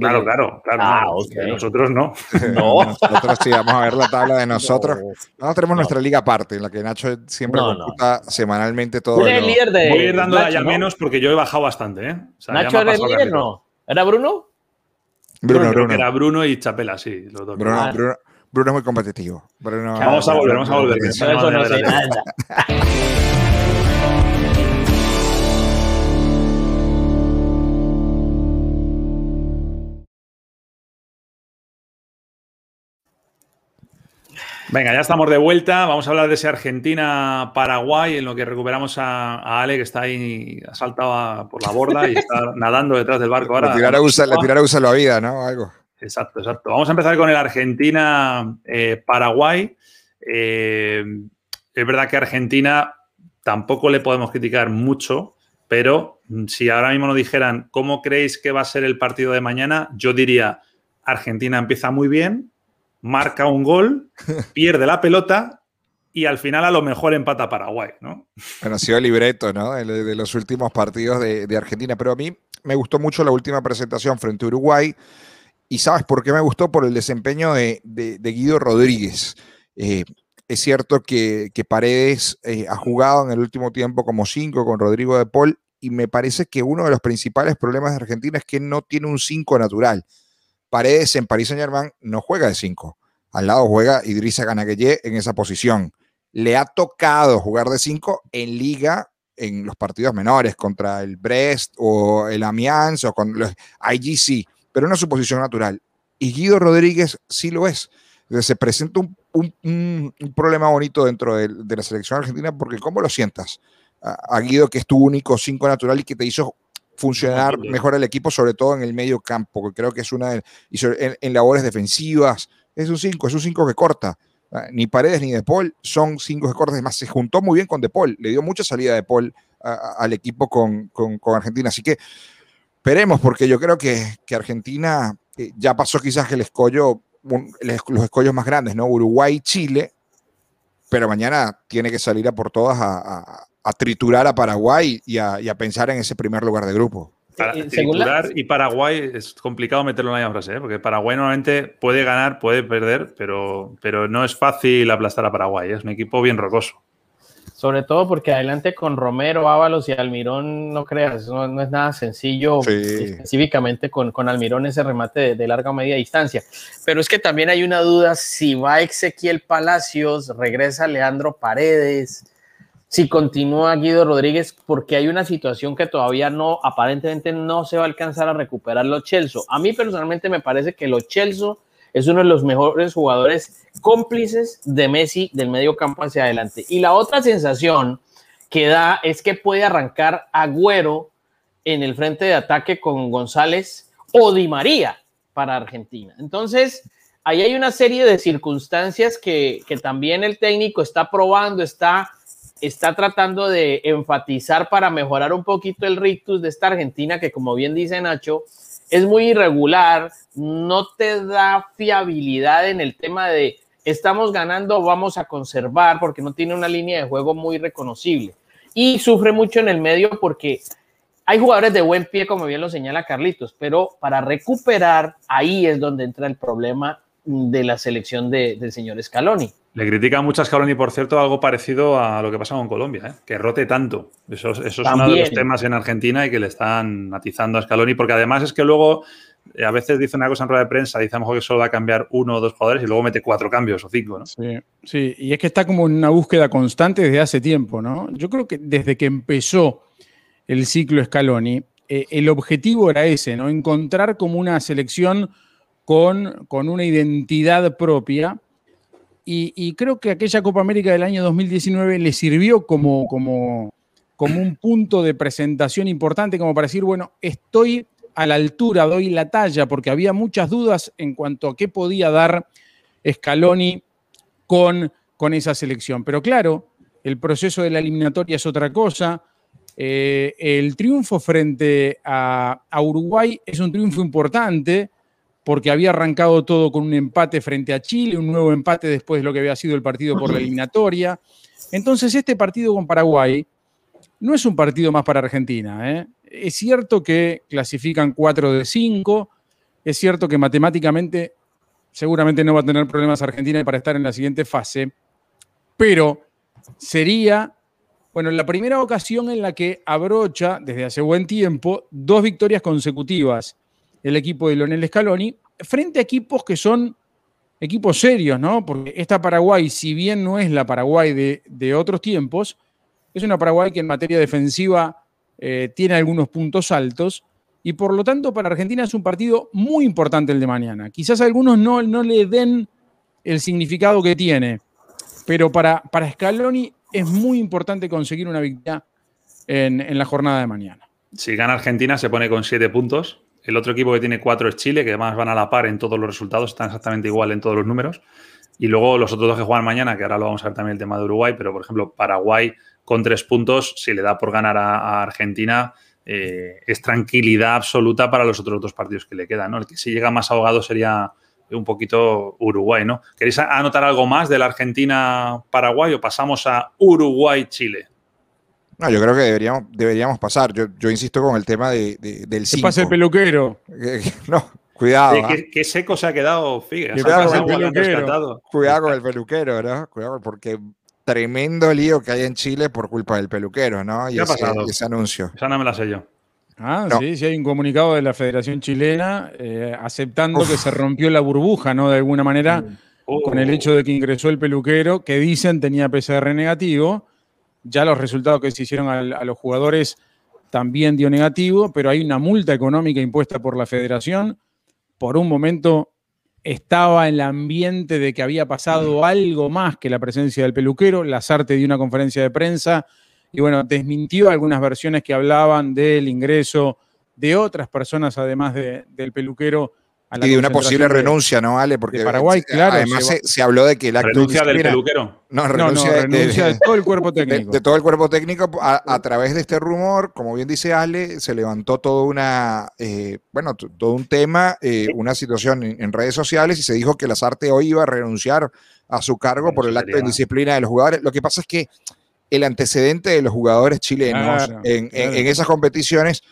Claro, de... claro, claro. Ah, no, okay. Nosotros no. No. Nosotros sí, vamos a ver la tabla de nosotros. Nosotros tenemos no. nuestra liga aparte, en la que Nacho siempre no, computa no. semanalmente todo. El líder de... Voy a ir dando al menos porque yo he bajado bastante, ¿eh? O sea, Nacho era el líder, ¿no? ¿Era Bruno? Bruno, Bruno, Bruno. Era Bruno y Chapela, sí. Los dos. Bruno, ah. Bruno, Bruno es muy competitivo. Bruno, vamos a volver, vamos a volver. Eso no, no sé nada. Venga, ya estamos de vuelta. Vamos a hablar de ese Argentina-Paraguay, en lo que recuperamos a, a Ale, que está ahí, ha saltado a, por la borda y está nadando detrás del barco ahora. Le tirará a usar la vida, ¿no? Algo. Exacto, exacto. Vamos a empezar con el Argentina-Paraguay. Eh, eh, es verdad que a Argentina tampoco le podemos criticar mucho, pero si ahora mismo nos dijeran cómo creéis que va a ser el partido de mañana, yo diría Argentina empieza muy bien, marca un gol, pierde la pelota y al final a lo mejor empata Paraguay, ¿no? Bueno, ha sido el libreto, ¿no? De, de los últimos partidos de, de Argentina. Pero a mí me gustó mucho la última presentación frente a Uruguay. ¿Y sabes por qué me gustó? Por el desempeño de, de, de Guido Rodríguez. Eh, es cierto que, que Paredes eh, ha jugado en el último tiempo como cinco con Rodrigo de Paul y me parece que uno de los principales problemas de Argentina es que no tiene un cinco natural. Paredes en París Saint-Germain no juega de cinco. Al lado juega Idrissa Ganaguellé en esa posición. Le ha tocado jugar de cinco en liga en los partidos menores, contra el Brest o el Amiens o con los I G C, pero no es su posición natural. Y Guido Rodríguez sí lo es. Se presenta un, un, un, un problema bonito dentro de, de la selección argentina porque ¿cómo lo sientas? A, a Guido, que es tu único cinco natural y que te hizo funcionar mejor el equipo, sobre todo en el medio campo, que creo que es una de, y sobre, en, en labores defensivas, es un cinco, es un cinco que corta, ni Paredes ni De Paul son cinco que cortan, además se juntó muy bien con De Paul, le dio mucha salida De Paul a, a, al equipo con, con, con Argentina, así que esperemos, porque yo creo que, que Argentina eh, ya pasó quizás el escollo, un, los escollos más grandes, ¿no? Uruguay y Chile, pero mañana tiene que salir a por todas a, a a triturar a Paraguay y a, y a pensar en ese primer lugar de grupo. Para, triturar y Paraguay es complicado meterlo en la misma frase, ¿eh? Porque Paraguay normalmente puede ganar, puede perder, pero, pero no es fácil aplastar a Paraguay. Es un equipo bien rocoso. Sobre todo porque adelante con Romero, Ábalos y Almirón, no creas, no, no es nada sencillo, sí. Específicamente con, con Almirón ese remate de, de larga o media distancia. Pero es que también hay una duda, si va Ezequiel Palacios, regresa Leandro Paredes... Si continúa Guido Rodríguez, porque hay una situación que todavía no, aparentemente no se va a alcanzar a recuperar Lo Celso. A mí personalmente me parece que Lo Celso es uno de los mejores jugadores cómplices de Messi del medio campo hacia adelante. Y la otra sensación que da es que puede arrancar Agüero en el frente de ataque con González o Di María para Argentina. Entonces... ahí hay una serie de circunstancias que, que también el técnico está probando, está... está tratando de enfatizar para mejorar un poquito el rictus de esta Argentina que, como bien dice Nacho, es muy irregular, no te da fiabilidad en el tema de estamos ganando, vamos a conservar, porque no tiene una línea de juego muy reconocible. Y sufre mucho en el medio porque hay jugadores de buen pie, como bien lo señala Carlitos, pero para recuperar, ahí es donde entra el problema de la selección de, del señor Scaloni. Le critica mucho a Scaloni, por cierto, algo parecido a lo que pasa con Colombia, ¿eh? Que rote tanto. Eso, eso es uno de los temas en Argentina y que le están atizando a Scaloni, porque además es que luego eh, a veces dice una cosa en rueda de prensa, dice a lo mejor que solo va a cambiar uno o dos jugadores y luego mete cuatro cambios o cinco, ¿no? Sí, sí, y es que está como en una búsqueda constante desde hace tiempo, ¿no? Yo creo que desde que empezó el ciclo Scaloni, eh, el objetivo era ese, ¿no? Encontrar como una selección con, con una identidad propia. Y, y creo que aquella Copa América del año dos mil diecinueve le sirvió como, como, como un punto de presentación importante, como para decir, bueno, estoy a la altura, doy la talla, porque había muchas dudas en cuanto a qué podía dar Scaloni con, con esa selección. Pero claro, el proceso de la eliminatoria es otra cosa. Eh, el triunfo frente a, a Uruguay es un triunfo importante, porque había arrancado todo con un empate frente a Chile, un nuevo empate después de lo que había sido el partido por la eliminatoria. Entonces, este partido con Paraguay no es un partido más para Argentina, ¿eh? Es cierto que clasifican cuatro de cinco, es cierto que matemáticamente seguramente no va a tener problemas Argentina para estar en la siguiente fase, pero sería, bueno, la primera ocasión en la que abrocha, desde hace buen tiempo, dos victorias consecutivas el equipo de Lionel Scaloni, frente a equipos que son equipos serios, ¿no? Porque esta Paraguay, si bien no es la Paraguay de, de otros tiempos, es una Paraguay que en materia defensiva eh, tiene algunos puntos altos, y por lo tanto para Argentina es un partido muy importante el de mañana. Quizás algunos no, no le den el significado que tiene, pero para, para Scaloni es muy importante conseguir una victoria en, en la jornada de mañana. Si gana Argentina se pone con siete puntos. El otro equipo que tiene cuatro es Chile, que además van a la par en todos los resultados, están exactamente igual en todos los números. Y luego los otros dos que juegan mañana, que ahora lo vamos a ver también el tema de Uruguay, pero por ejemplo Paraguay con tres puntos, si le da por ganar a, a Argentina, eh, es tranquilidad absoluta para los otros dos partidos que le quedan, ¿no? El que si llega más ahogado sería un poquito Uruguay, ¿no? ¿Queréis anotar algo más de la Argentina-Paraguay o pasamos a Uruguay-Chile? No, yo creo que deberíamos, deberíamos pasar. Yo, yo insisto con el tema de, de, del cinco. ¿Qué pasa el peluquero? No, cuidado. ¿Qué, ¿eh? qué seco se ha quedado, Figueres? Cuidado con el peluquero. Cuidado con el peluquero, ¿no? Cuidado, porque tremendo lío que hay en Chile por culpa del peluquero, ¿no? Y ¿Qué ese, ha pasado? ese anuncio. Esa no me la sé yo. Ah, no. sí, sí, hay un comunicado de la Federación Chilena eh, aceptando Uf. que se rompió la burbuja, ¿no? De alguna manera, uh. con el hecho de que ingresó el peluquero, que dicen tenía P C R negativo. Ya los resultados que se hicieron a, a los jugadores también dio negativo, pero hay una multa económica impuesta por la federación. Por un momento estaba en el ambiente de que había pasado algo más que la presencia del peluquero. Lazarte dio una conferencia de prensa y, bueno, desmintió algunas versiones que hablaban del ingreso de otras personas, además de, del peluquero. A la y de una posible de, renuncia, ¿no, Ale? Porque Paraguay, claro. Además, se, se habló de que la renuncia del peluquero. No, renuncia, no, no, de, renuncia de, de todo el cuerpo técnico. De, de todo el cuerpo técnico. A, a través de este rumor, como bien dice Ale, se levantó todo una, eh, bueno, todo un tema, eh, una situación en, en redes sociales, y se dijo que Lazarte hoy iba a renunciar a su cargo no, por el acto de indisciplina de los jugadores. Lo que pasa es que el antecedente de los jugadores chilenos claro, en, claro. En, en esas competiciones,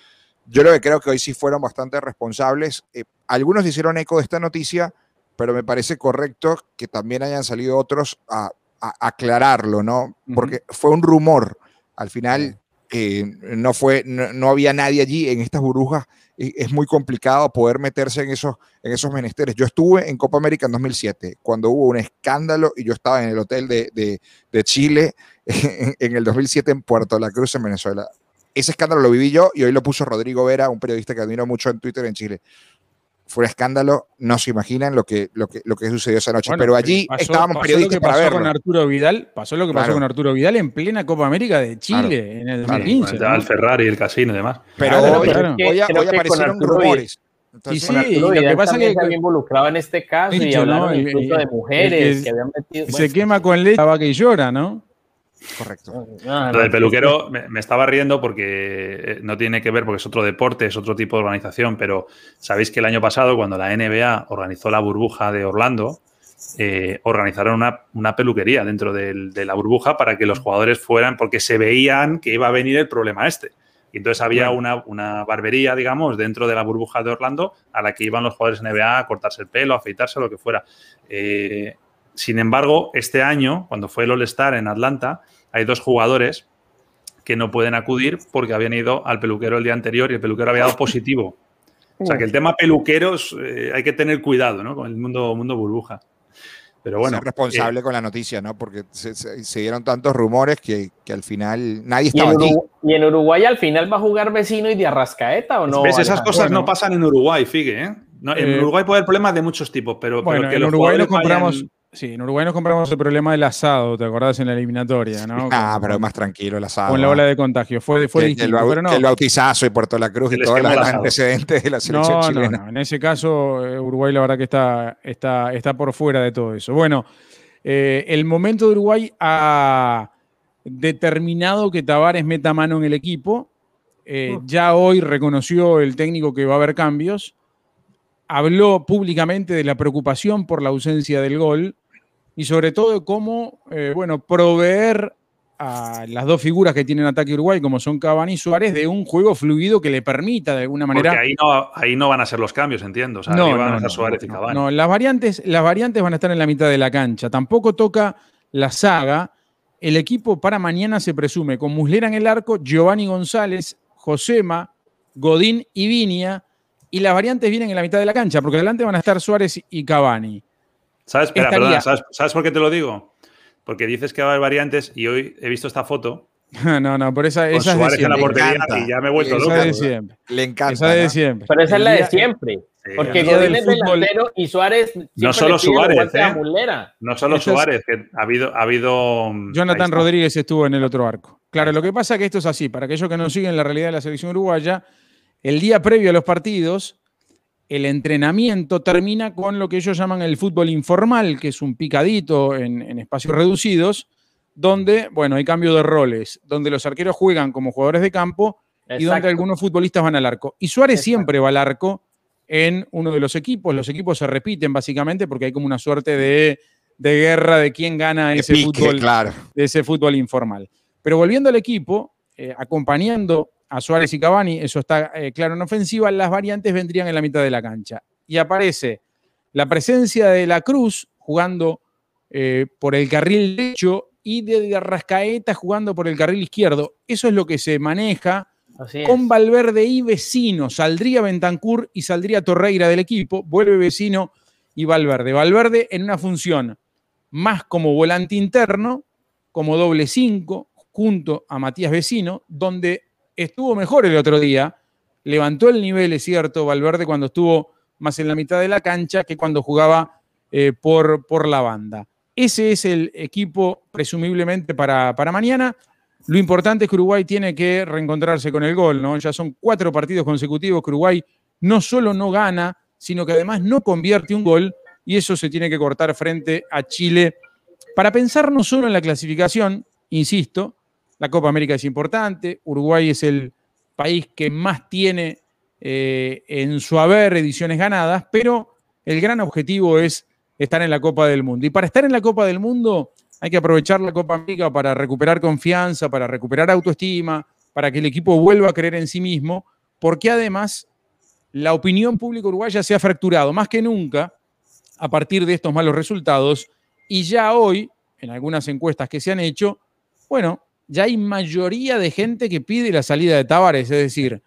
yo lo que creo que hoy sí fueron bastante responsables. Eh, algunos hicieron eco de esta noticia, pero me parece correcto que también hayan salido otros a, a aclararlo, ¿no? Porque uh-huh. fue un rumor. Al final eh, no, fue, no, no había nadie allí. En estas burbujas es muy complicado poder meterse en esos, en esos menesteres. Yo estuve en Copa América en dos mil siete, cuando hubo un escándalo, y yo estaba en el hotel de, de, de Chile en, en el dos mil siete en Puerto La Cruz, en Venezuela. Ese escándalo lo viví yo, y hoy lo puso Rodrigo Vera, un periodista que admiro mucho en Twitter en Chile. Fue un escándalo, no se imaginan lo que, lo que, lo que sucedió esa noche. Bueno, pero allí pasó, estábamos pasó periodistas lo que pasó para verlo. Con Arturo Vidal, pasó lo que claro. pasó con Arturo Vidal en plena Copa América de Chile, claro. en el dos mil quince. Claro. ¿No? El Ferrari, el casino y demás. Pero claro, hoy, claro. hoy, hoy, hoy aparecieron rumores. Entonces, y sí, y lo que pasa es que estaba involucrado en este caso dicho, y hablaron ¿no? incluso de mujeres que, que habían metido. Se bueno, quema con leche la vaca y llora, ¿no? Correcto. Lo del peluquero me, me estaba riendo porque no tiene que ver, porque es otro deporte, es otro tipo de organización, pero sabéis que el año pasado, cuando la N B A organizó la burbuja de Orlando, eh, organizaron una, una peluquería dentro del, de la burbuja para que los jugadores fueran, porque se veían que iba a venir el problema este. Y entonces había una, una barbería, digamos, dentro de la burbuja de Orlando a la que iban los jugadores N B A a cortarse el pelo, a afeitarse, lo que fuera. Eh, Sin embargo, este año, cuando fue el All-Star en Atlanta, hay dos jugadores que no pueden acudir porque habían ido al peluquero el día anterior y el peluquero había dado positivo. O sea, que el tema peluqueros eh, hay que tener cuidado, ¿no? Con el mundo, mundo burbuja. Pero bueno. Ser responsable eh, con la noticia, ¿no? Porque se, se, se dieron tantos rumores que, que al final nadie estaba allí. ¿Y en Uruguay al final va a jugar Vecino y de Arrascaeta o no? Pues esas cosas no pasan en Uruguay, Figue, ¿eh? No, en eh, Uruguay puede haber problemas de muchos tipos, pero, bueno, pero que en los Uruguay nos compramos. Vayan... Sí, en Uruguay nos compramos el problema del asado, ¿te acordás? En la eliminatoria, ¿no? Ah, pero más tranquilo el asado. Con la ola de contagio. Fue, fue el, distinto, el, pero no. El bautizazo y Puerto La Cruz y todos los antecedentes de la selección no, chilena. No, no. En ese caso, Uruguay la verdad que está, está, está por fuera de todo eso. Bueno, eh, el momento de Uruguay ha determinado que Tabárez meta mano en el equipo. Eh, uh. Ya hoy reconoció el técnico que va a haber cambios. Habló públicamente de la preocupación por la ausencia del gol y sobre todo de cómo eh, bueno, proveer a las dos figuras que tienen ataque Uruguay, como son Cavani y Suárez, de un juego fluido que le permita de alguna manera... Porque ahí no, ahí no van a ser los cambios, entiendo. O sea, no, ahí van no, a ser Suárez no, y Cavani. No, no. Las, variantes, las variantes van a estar en la mitad de la cancha. Tampoco toca la saga. El equipo para mañana se presume con Muslera en el arco, Giovanni González, Josema, Godín y Viña. Y las variantes vienen en la mitad de la cancha, porque delante van a estar Suárez y Cavani. ¿Sabes? Espera, Estaría... perdona, ¿sabes, ¿sabes por qué te lo digo? Porque dices que va a haber variantes y hoy he visto esta foto. No, no, por esa, esa es de siempre. La y ya me he vuelto esa loco. De siempre. Le encanta. Esa de siempre. Pero esa es la de siempre. Sí, porque Godín es delantero y Suárez... No solo Suárez, ¿eh? No solo Estas... Suárez, que ha habido... Ha habido... Jonathan Rodríguez estuvo en el otro arco. Claro, lo que pasa es que esto es así. Para aquellos que no siguen la realidad de la selección uruguaya, el día previo a los partidos, el entrenamiento termina con lo que ellos llaman el fútbol informal, que es un picadito en, en espacios reducidos, donde, bueno, hay cambio de roles, donde los arqueros juegan como jugadores de campo Exacto. y donde algunos futbolistas van al arco. Y Suárez Exacto. siempre va al arco en uno de los equipos. Los equipos se repiten básicamente porque hay como una suerte de, de guerra de quién gana ese, pique, fútbol, claro. de ese fútbol informal. Pero volviendo al equipo, eh, acompañando... a Suárez y Cavani, eso está eh, claro en ofensiva, las variantes vendrían en la mitad de la cancha. Y aparece la presencia de La Cruz jugando eh, por el carril derecho y de Arrascaeta jugando por el carril izquierdo. Eso es lo que se maneja con Valverde y Vecino. Saldría Bentancur y saldría Torreira del equipo, vuelve Vecino y Valverde. Valverde en una función más como volante interno, como doble cinco, junto a Matías Vecino, donde... Estuvo mejor el otro día, levantó el nivel, es cierto, Valverde cuando estuvo más en la mitad de la cancha que cuando jugaba eh, por, por la banda. Ese es el equipo presumiblemente para, para mañana. Lo importante es que Uruguay tiene que reencontrarse con el gol, ¿no? Ya son cuatro partidos consecutivos que Uruguay no solo no gana, sino que además no convierte un gol y eso se tiene que cortar frente a Chile. Para pensar no solo en la clasificación, insisto, la Copa América es importante, Uruguay es el país que más tiene eh, en su haber ediciones ganadas, pero el gran objetivo es estar en la Copa del Mundo. Y para estar en la Copa del Mundo hay que aprovechar la Copa América para recuperar confianza, para recuperar autoestima, para que el equipo vuelva a creer en sí mismo, porque además la opinión pública uruguaya se ha fracturado más que nunca a partir de estos malos resultados y ya hoy, en algunas encuestas que se han hecho, bueno... ya hay mayoría de gente que pide la salida de Tabárez, es decir,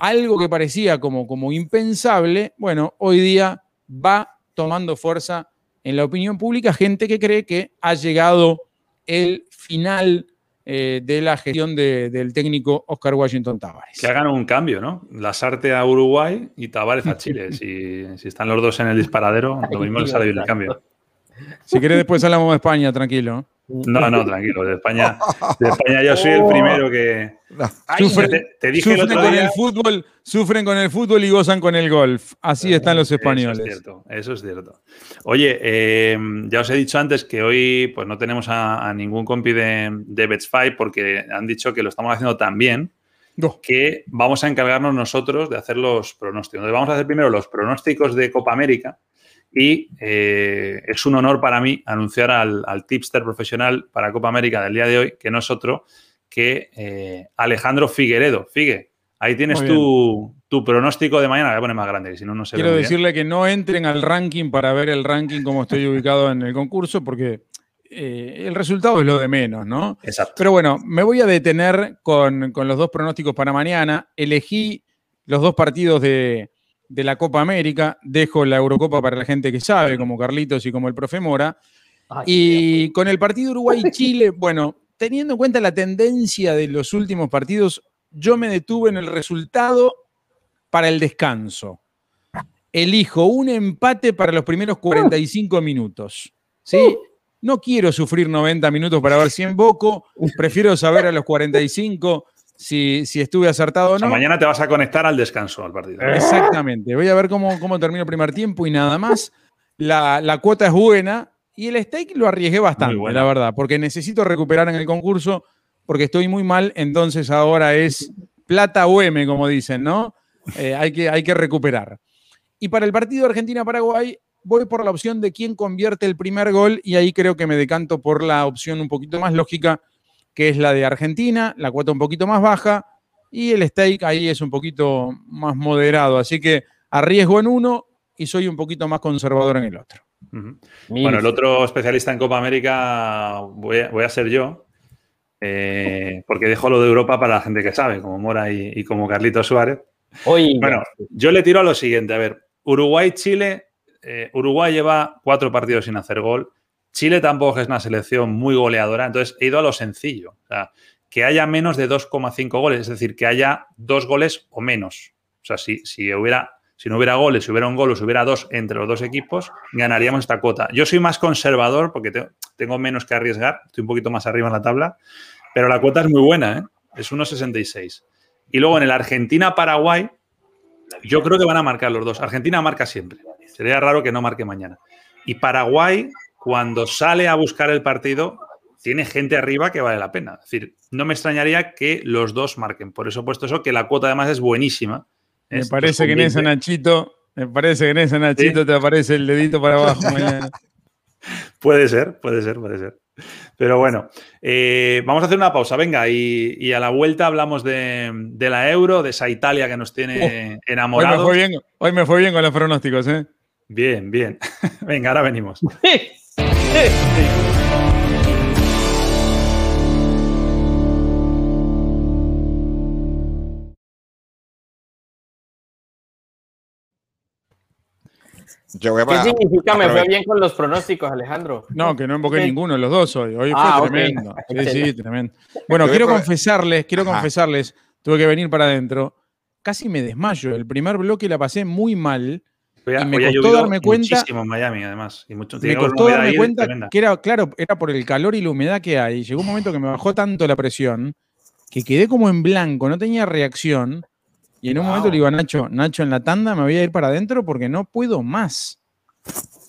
algo que parecía como, como impensable, bueno, hoy día va tomando fuerza en la opinión pública, gente que cree que ha llegado el final eh, de la gestión de, del técnico Oscar Washington Tabárez. Que hagan un cambio, ¿no? Lasarte a Uruguay y Tabárez a Chile. si, si están los dos en el disparadero, lo mismo les sale bien el cambio. Si querés después hablamos de España, tranquilo. No, no, tranquilo, de España, de España yo soy el primero que... No. Ay, sufren te, te dije sufren el otro con día... el fútbol, sufren con el fútbol y gozan con el golf. Así están los españoles. Eso es cierto, eso es cierto. Oye, eh, ya os he dicho antes que hoy pues, no tenemos a, a ningún compi de, de Betzfire porque han dicho que lo estamos haciendo tan bien no. que vamos a encargarnos nosotros de hacer los pronósticos. Entonces vamos a hacer primero los pronósticos de Copa América. Y eh, es un honor para mí anunciar al, al tipster profesional para Copa América del día de hoy, que no es otro que eh, Alejandro Figueredo. Figue, ahí tienes tu, tu pronóstico de mañana. Voy a poner más grande, que si no, no se ve. Quiero decirle que no entren al ranking para ver el ranking como estoy ubicado en el concurso, porque eh, el resultado es lo de menos, ¿no? Exacto. Pero bueno, me voy a detener con, con los dos pronósticos para mañana. Elegí los dos partidos de... de la Copa América, dejo la Eurocopa para la gente que sabe, como Carlitos y como el profe Mora. Ay, y Dios. Con el partido Uruguay-Chile, bueno, teniendo en cuenta la tendencia de los últimos partidos, yo me detuve en el resultado para el descanso. elijo un empate para los primeros cuarenta y cinco minutos. ¿Sí? No quiero sufrir noventa minutos para ver si emboco. Prefiero saber a los cuarenta y cinco si, si estuve acertado o no. O sea, mañana te vas a conectar al descanso al partido. Exactamente. Voy a ver cómo, cómo termino el primer tiempo y nada más. La, la cuota es buena. Y el stake lo arriesgué bastante, la verdad, porque necesito recuperar en el concurso, porque estoy muy mal, entonces ahora es plata o M, como dicen, ¿no? Eh, hay que, hay que recuperar. Y para el partido Argentina-Paraguay voy por la opción de quién convierte el primer gol, y ahí creo que me decanto por la opción un poquito más lógica, que es la de Argentina, la cuota un poquito más baja, y el stake ahí es un poquito más moderado. Así que arriesgo en uno y soy un poquito más conservador en el otro. Uh-huh. Bueno, el otro especialista en Copa América voy a, voy a ser yo, eh, porque dejo lo de Europa para la gente que sabe, como Mora y, y como Carlitos Suárez. Oiga. Bueno, yo le tiro a lo siguiente. A ver, Uruguay-Chile, eh, Uruguay lleva cuatro partidos sin hacer gol. Chile tampoco es una selección muy goleadora, entonces he ido a lo sencillo. O sea, que haya menos de dos coma cinco goles, es decir, que haya dos goles o menos. O sea, si, si hubiera... Si no hubiera goles, si hubiera un gol o si hubiera dos entre los dos equipos, ganaríamos esta cuota. Yo soy más conservador porque te, tengo menos que arriesgar. Estoy un poquito más arriba en la tabla. Pero la cuota es muy buena, ¿eh? Es uno sesenta y seis. Y luego en el Argentina-Paraguay, yo creo que van a marcar los dos. Argentina marca siempre. Sería raro que no marque mañana. Y Paraguay, cuando sale a buscar el partido, tiene gente arriba que vale la pena. Es decir, no me extrañaría que los dos marquen. Por eso he puesto eso, que la cuota además es buenísima. Me parece que en ese Nachito, me parece que en ese Nachito ¿Sí? te aparece el dedito para abajo mañana. Puede ser, puede ser, puede ser. Pero bueno, eh, vamos a hacer una pausa, venga, y, y a la vuelta hablamos de, de la Euro, de esa Italia que nos tiene uh, enamorados. Hoy me fue bien, hoy me fue bien con los pronósticos, ¿eh? Bien, bien. Venga, ahora venimos. Yo voy a, ¿Qué significa me fue bien con los pronósticos, Alejandro? No, que no invoqué sí. ninguno, los dos hoy. Hoy ah, fue okay. tremendo. Sí, sí, tremendo. Bueno, quiero confesarles, quiero Ajá. confesarles, tuve que venir para adentro. Casi me desmayo. El primer bloque la pasé muy mal. Hoy, y me hoy costó darme cuenta. Muchísimo en Miami, además. Y mucho, me costó darme cuenta que era, claro, era por el calor y la humedad que hay. Llegó un momento que me bajó tanto la presión que quedé como en blanco, no tenía reacción. Y en un wow. momento le digo a Nacho, Nacho, en la tanda me voy a ir para adentro porque no puedo más.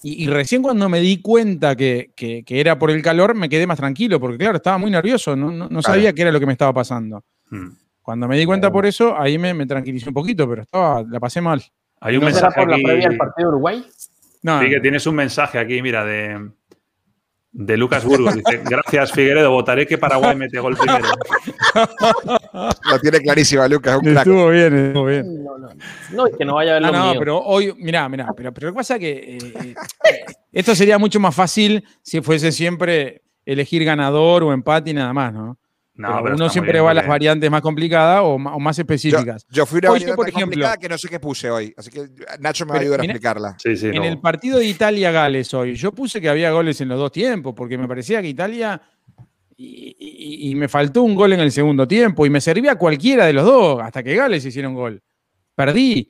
Y, y recién cuando me di cuenta que, que, que era por el calor, me quedé más tranquilo, porque claro, estaba muy nervioso, no, no, no sabía claro. qué era lo que me estaba pasando. Hmm. Cuando me di cuenta claro. por eso, ahí me, me tranquilicé un poquito, pero estaba, la pasé mal. ¿Hay un ¿No mensaje por aquí? La previa del partido de Uruguay? No, sí, no. que tienes un mensaje aquí, mira, de... De Lucas Burgos, dice, gracias Figueredo, votaré que Paraguay mete gol primero. Lo tiene clarísima Lucas, un crack. Estuvo bien, estuvo bien. No, no, no es que no vaya a ver ah, lo no, mío. Pero hoy, mirá, mirá, pero, pero lo que pasa es que eh, esto sería mucho más fácil si fuese siempre elegir ganador o empate y nada más, ¿no? No, pero pero uno siempre bien, va a las variantes más complicadas o más, o más específicas. Yo, yo fui una hoy variante yo, por ejemplo, complicada que no sé qué puse hoy, así que Nacho me va a ayudar a explicarla. Sí, sí, en no. el partido de Italia-Gales hoy, yo puse que había goles en los dos tiempos, porque me parecía que Italia y, y, y me faltó un gol en el segundo tiempo y me servía cualquiera de los dos hasta que Gales hiciera un gol. Perdí.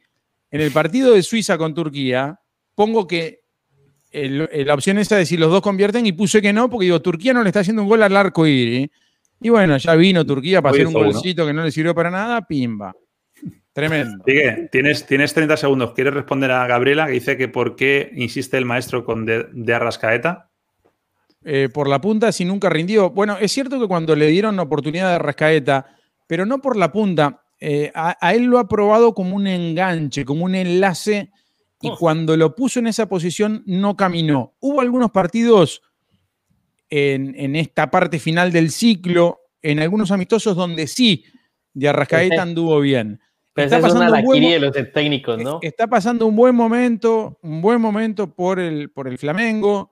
En el partido de Suiza con Turquía, pongo que el, la opción esa de si los dos convierten y puse que no, porque digo, Turquía no le está haciendo un gol al arco iris. Y bueno, ya vino Turquía para hacer un golcito que no le sirvió para nada, pimba. Tremendo. Sigue, tienes, tienes treinta segundos. ¿Quieres responder a Gabriela, que dice que por qué insiste el maestro con de, de Arrascaeta? Eh, por la punta, si nunca rindió. Bueno, es cierto que cuando le dieron oportunidad de Arrascaeta, pero no por la punta. Eh, a, a él lo ha probado como un enganche, como un enlace, y oh. cuando lo puso en esa posición no caminó. Hubo algunos partidos... En, en esta parte final del ciclo, en algunos amistosos donde sí, de Arrascaeta anduvo bien. Pero está pasando, una un buen, los técnicos, ¿no? está pasando un buen momento, un buen momento por el, por el Flamengo.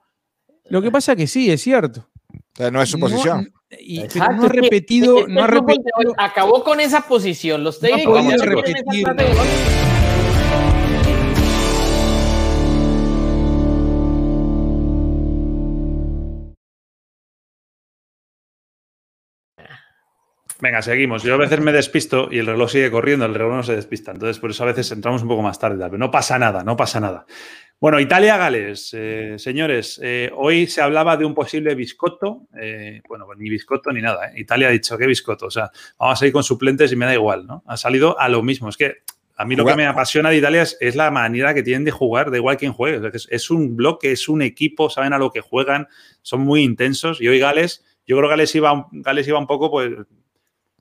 Lo que pasa que sí, es cierto. O sea, no es su posición. No, y, Exacto, no ha repetido... Este, este no ha repetido hoy, acabó con esa posición. Los técnicos no han repetir. Venga, seguimos. Yo a veces me despisto y el reloj sigue corriendo, el reloj no se despista. Entonces, por eso a veces entramos un poco más tarde. Pero no pasa nada, no pasa nada. Bueno, Italia-Gales. Eh, señores, eh, hoy se hablaba de un posible biscotto. Eh, bueno, ni biscotto ni nada. ¿eh? Italia ha dicho, ¿qué biscotto? O sea, vamos a ir con suplentes y me da igual, ¿no? Ha salido a lo mismo. Es que a mí lo que me apasiona de Italia es, es la manera que tienen de jugar, da igual quién juegue. Es, es un bloque, es un equipo, saben a lo que juegan, son muy intensos. Y hoy Gales, yo creo que Gales iba, Gales iba un poco, pues...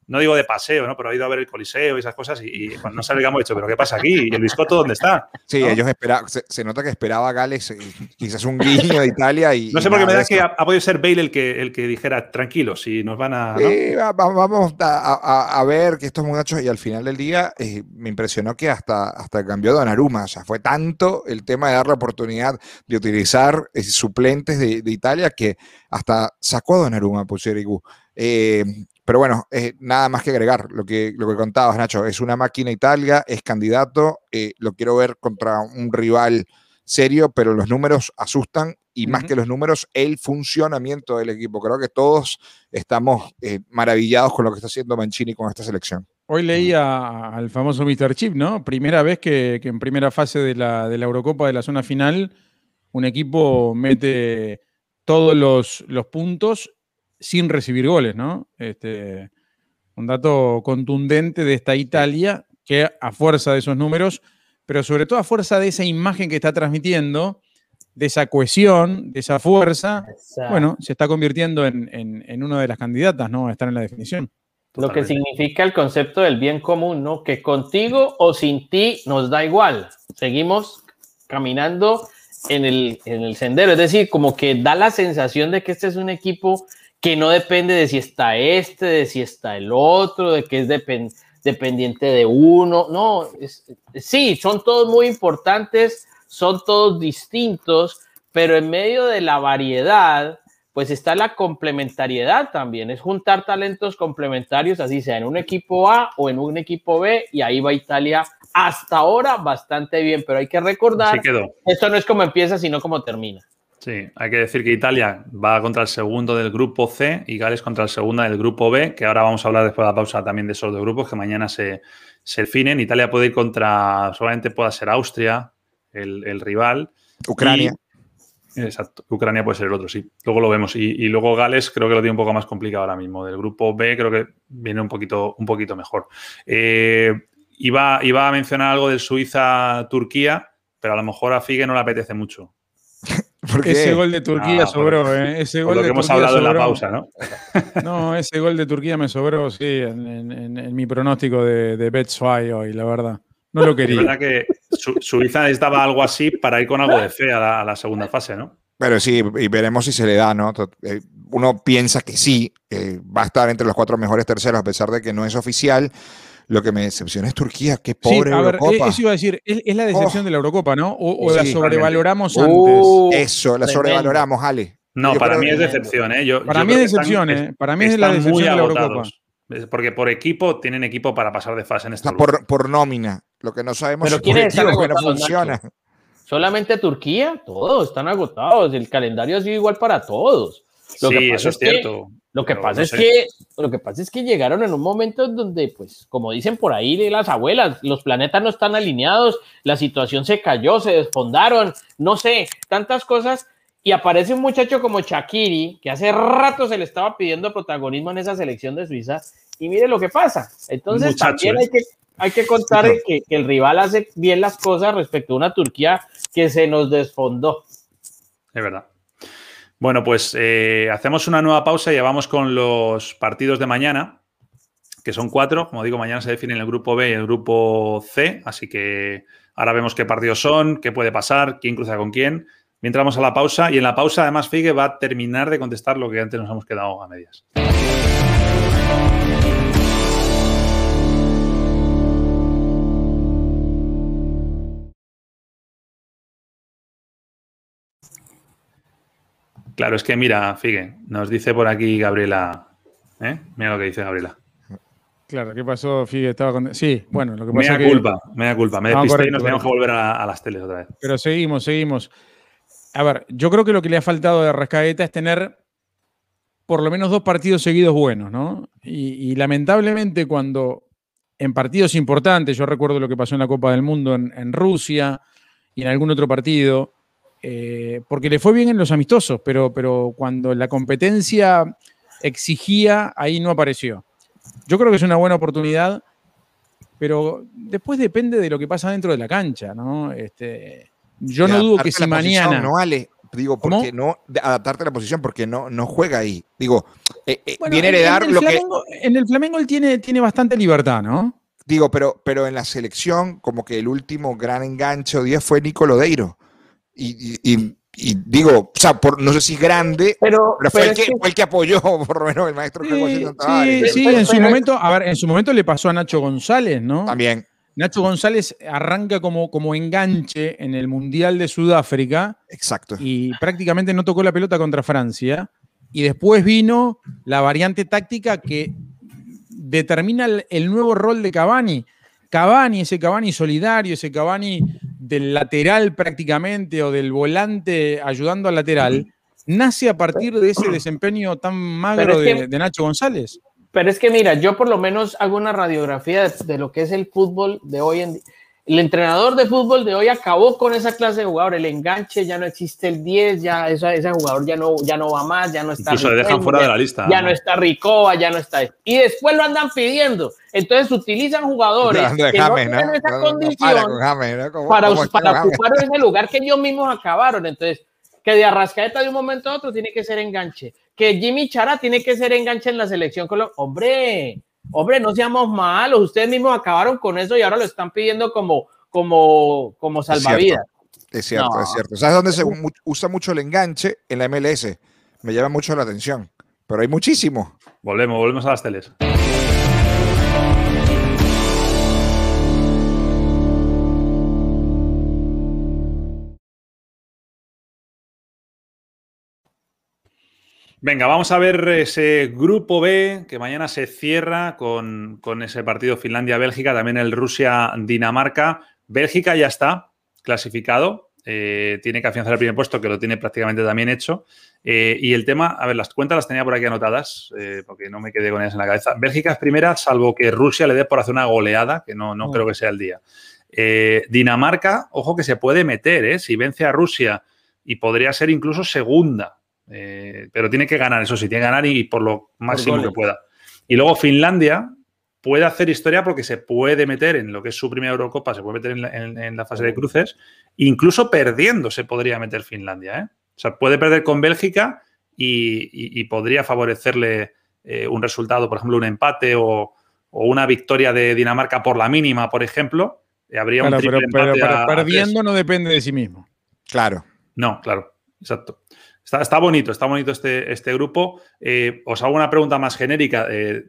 No digo de paseo, ¿no? Pero ha ido a ver el Coliseo y esas cosas y, y bueno, no sabe qué hemos hecho, pero ¿qué pasa aquí? ¿Y el biscotto dónde está? Sí, ¿no? Ellos esperaban, se, se nota que esperaba a Gales, quizás un guiño de Italia y... No sé por qué me da que ha, ha podido ser Bale el que, el que dijera, tranquilo, si nos van a... ¿no? Sí, vamos a, a, a ver que estos muchachos, y al final del día eh, me impresionó que hasta, hasta cambió Donnarumma, o sea, fue tanto el tema de dar la oportunidad de utilizar eh, suplentes de, de Italia que hasta sacó a Donnarumma, Pucherigu. Eh... Pero bueno, eh, nada más que agregar lo que, lo que contabas, Nacho. Es una máquina Italia, es candidato, eh, lo quiero ver contra un rival serio, pero los números asustan y más uh-huh. que los números, el funcionamiento del equipo. Creo que todos estamos eh, maravillados con lo que está haciendo Mancini con esta selección. Hoy leí a, al famoso mister Chip, ¿no? Primera vez que, que en primera fase de la, de la Eurocopa de la zona final, un equipo mete todos los, los puntos sin recibir goles, ¿no? Este, un dato contundente de esta Italia que a fuerza de esos números, pero sobre todo a fuerza de esa imagen que está transmitiendo, de esa cohesión, de esa fuerza, exacto, bueno, se está convirtiendo en, en, en una de las candidatas, ¿no? A estar en la definición. Lo que significa el concepto del bien común, ¿no? Que contigo o sin ti nos da igual. Seguimos caminando en el, en el sendero. Es decir, como que da la sensación de que este es un equipo... que no depende de si está este, de si está el otro, de que es depend- dependiente de uno. No, es, sí, son todos muy importantes, son todos distintos, pero en medio de la variedad, pues está la complementariedad también. Es juntar talentos complementarios, así sea en un equipo A o en un equipo B, y ahí va Italia hasta ahora bastante bien. Pero hay que recordar, esto no es como empieza, sino como termina. Sí, hay que decir que Italia va contra el segundo del grupo C y Gales contra el segundo del grupo B, que ahora vamos a hablar después de la pausa también de esos dos grupos que mañana se, se definen. Italia puede ir contra, solamente pueda ser Austria, el, el rival. Ucrania. Y, exacto, Ucrania puede ser el otro, sí. Luego lo vemos. Y, y luego Gales creo que lo tiene un poco más complicado ahora mismo. Del grupo B creo que viene un poquito, un poquito mejor. Eh, iba, iba a mencionar algo del Suiza-Turquía, pero a lo mejor a Figue no le apetece mucho. Ese gol de Turquía no, sobró, por, eh. Ese gol por lo que de hemos Turquía hablado sobró. En la pausa, ¿no? No, ese gol de Turquía me sobró, sí, en, en, en, en mi pronóstico de, de Betzfire hoy, la verdad. No lo quería. La verdad que su, Suiza necesitaba algo así para ir con algo de fe a la, a la segunda fase, ¿no? Pero sí, y veremos si se le da, ¿no? Uno piensa que sí, eh, va a estar entre los cuatro mejores terceros, a pesar de que no es oficial. Lo que me decepciona es Turquía, qué pobre sí, a ver, Eurocopa. Eso iba a decir, es, es la decepción oh. de la Eurocopa, ¿no? O, o sí, la sobrevaloramos uh, antes. Eso, la sobrevaloramos, Ale. No, yo para mí es decepción, ¿eh? Yo, para yo mí es decepción, están, ¿eh? Para mí es la decepción de la Eurocopa. Porque por equipo, tienen equipo para pasar de fase en esta por, por nómina, lo que no sabemos pero es que no funciona. Nacho. Solamente Turquía, todos están agotados, el calendario ha sido igual para todos. Lo sí, que eso es cierto. Que, Lo que, pasa no sé. es que, lo que pasa es que llegaron en un momento donde, pues, como dicen por ahí las abuelas, los planetas no están alineados, la situación se cayó, se desfondaron, no sé, tantas cosas, y aparece un muchacho como Shaqiri, que hace rato se le estaba pidiendo protagonismo en esa selección de Suiza, y mire lo que pasa. Entonces, muchacho, también hay que, hay que contar no. que, que el rival hace bien las cosas respecto a una Turquía que se nos desfondó. Es verdad. Bueno, pues eh, hacemos una nueva pausa y ya vamos con los partidos de mañana, que son cuatro. Como digo, mañana se definen el grupo B y el grupo C, así que ahora vemos qué partidos son, qué puede pasar, quién cruza con quién. Mientras vamos a la pausa, y en la pausa, además, Figue va a terminar de contestar lo que antes nos hemos quedado a medias. Claro, es que mira, Figue, nos dice por aquí Gabriela, ¿eh? Mira lo que dice Gabriela. Claro, ¿qué pasó, Figue? Estaba con... Sí, bueno, lo que pasó... Me da culpa, que... me da culpa, me despisté ah, correcto, y nos tenemos que volver a, a las teles otra vez. Pero seguimos, seguimos. A ver, yo creo que lo que le ha faltado a Arrascaeta es tener por lo menos dos partidos seguidos buenos, ¿no? Y, y lamentablemente cuando en partidos importantes, yo recuerdo lo que pasó en la Copa del Mundo en, en Rusia y en algún otro partido, eh, porque le fue bien en los amistosos, pero, pero cuando la competencia exigía, ahí no apareció. Yo creo que es una buena oportunidad, pero después depende de lo que pasa dentro de la cancha, ¿no? Este, yo no dudo que si mañana... Posición, no, Ale, digo, porque ¿cómo? No adaptarte a la posición, porque no, no juega ahí. Digo, eh, eh, bueno, viene a heredar en, en lo Flamengo, que... En el Flamengo él tiene, tiene bastante libertad, ¿no? Digo, pero, pero en la selección, como que el último gran enganche o día fue Nico Lodeiro. Y, y, y, y digo, o sea, por, no sé si grande, pero, pero fue, pero el que, sí. fue el que apoyó, por lo menos, el maestro. Sí, que sí, Tavares. sí pero, en su pero, momento, a ver, en su momento le pasó a Nacho González, ¿no? También. Nacho González arranca como, como enganche en el Mundial de Sudáfrica. Exacto. Y prácticamente no tocó la pelota contra Francia. Y después vino la variante táctica que determina el, el nuevo rol de Cavani. Cavani, ese Cavani solidario, ese Cavani del lateral prácticamente o del volante ayudando al lateral, nace a partir de ese desempeño tan magro de, que... de Nacho González. Pero es que mira, yo por lo menos hago una radiografía de, de lo que es el fútbol de hoy en día. El entrenador de fútbol de hoy acabó con esa clase de jugador, el enganche, ya no existe el diez, ya esa, ese jugador ya no, ya no va más, ya no está... Incluso le dejan fuera de la lista. Ya no, no está Ricoba, ya no está... Y después lo andan pidiendo. Entonces utilizan jugadores que no tienen esa condición para ocupar ese lugar que ellos mismos acabaron. Entonces, que de Arrascaeta de un momento a otro tiene que ser enganche. Que Jimmy Chará tiene que ser enganche en la selección colombiana. Hombre, hombre, no seamos malos. Ustedes mismos acabaron con eso y ahora lo están pidiendo como, como, como salvavidas. Es cierto, no. es cierto. ¿Sabes dónde se usa mucho el enganche? En la M L S. Me llama mucho la atención. Pero hay muchísimo. Volvemos, volvemos a las teles. Venga, vamos a ver ese grupo B que mañana se cierra con, con ese partido Finlandia-Bélgica, también el Rusia-Dinamarca. Bélgica ya está clasificado, eh, tiene que afianzar el primer puesto, que lo tiene prácticamente también hecho. Eh, y el tema, a ver, las cuentas las tenía por aquí anotadas, eh, porque no me quedé con ellas en la cabeza. Bélgica es primera, salvo que Rusia le dé por hacer una goleada, que no, no uh. creo que sea el día. Eh, Dinamarca, ojo que se puede meter, eh, si vence a Rusia, y podría ser incluso segunda. Eh, pero tiene que ganar, eso sí, tiene que ganar y, y por lo máximo por que pueda. Y luego Finlandia puede hacer historia porque se puede meter en lo que es su primera Eurocopa, se puede meter en la, en, en la fase de cruces, incluso perdiendo se podría meter Finlandia, ¿eh? O sea, puede perder con Bélgica y, y, y podría favorecerle eh, un resultado, por ejemplo, un empate o, o una victoria de Dinamarca por la mínima, por ejemplo. Habría claro, un triple pero, empate pero, pero, pero perdiendo a tres. No depende de sí mismo. Claro. No, claro, exacto. Está, está bonito, está bonito este, este grupo. Eh, os hago una pregunta más genérica. Eh,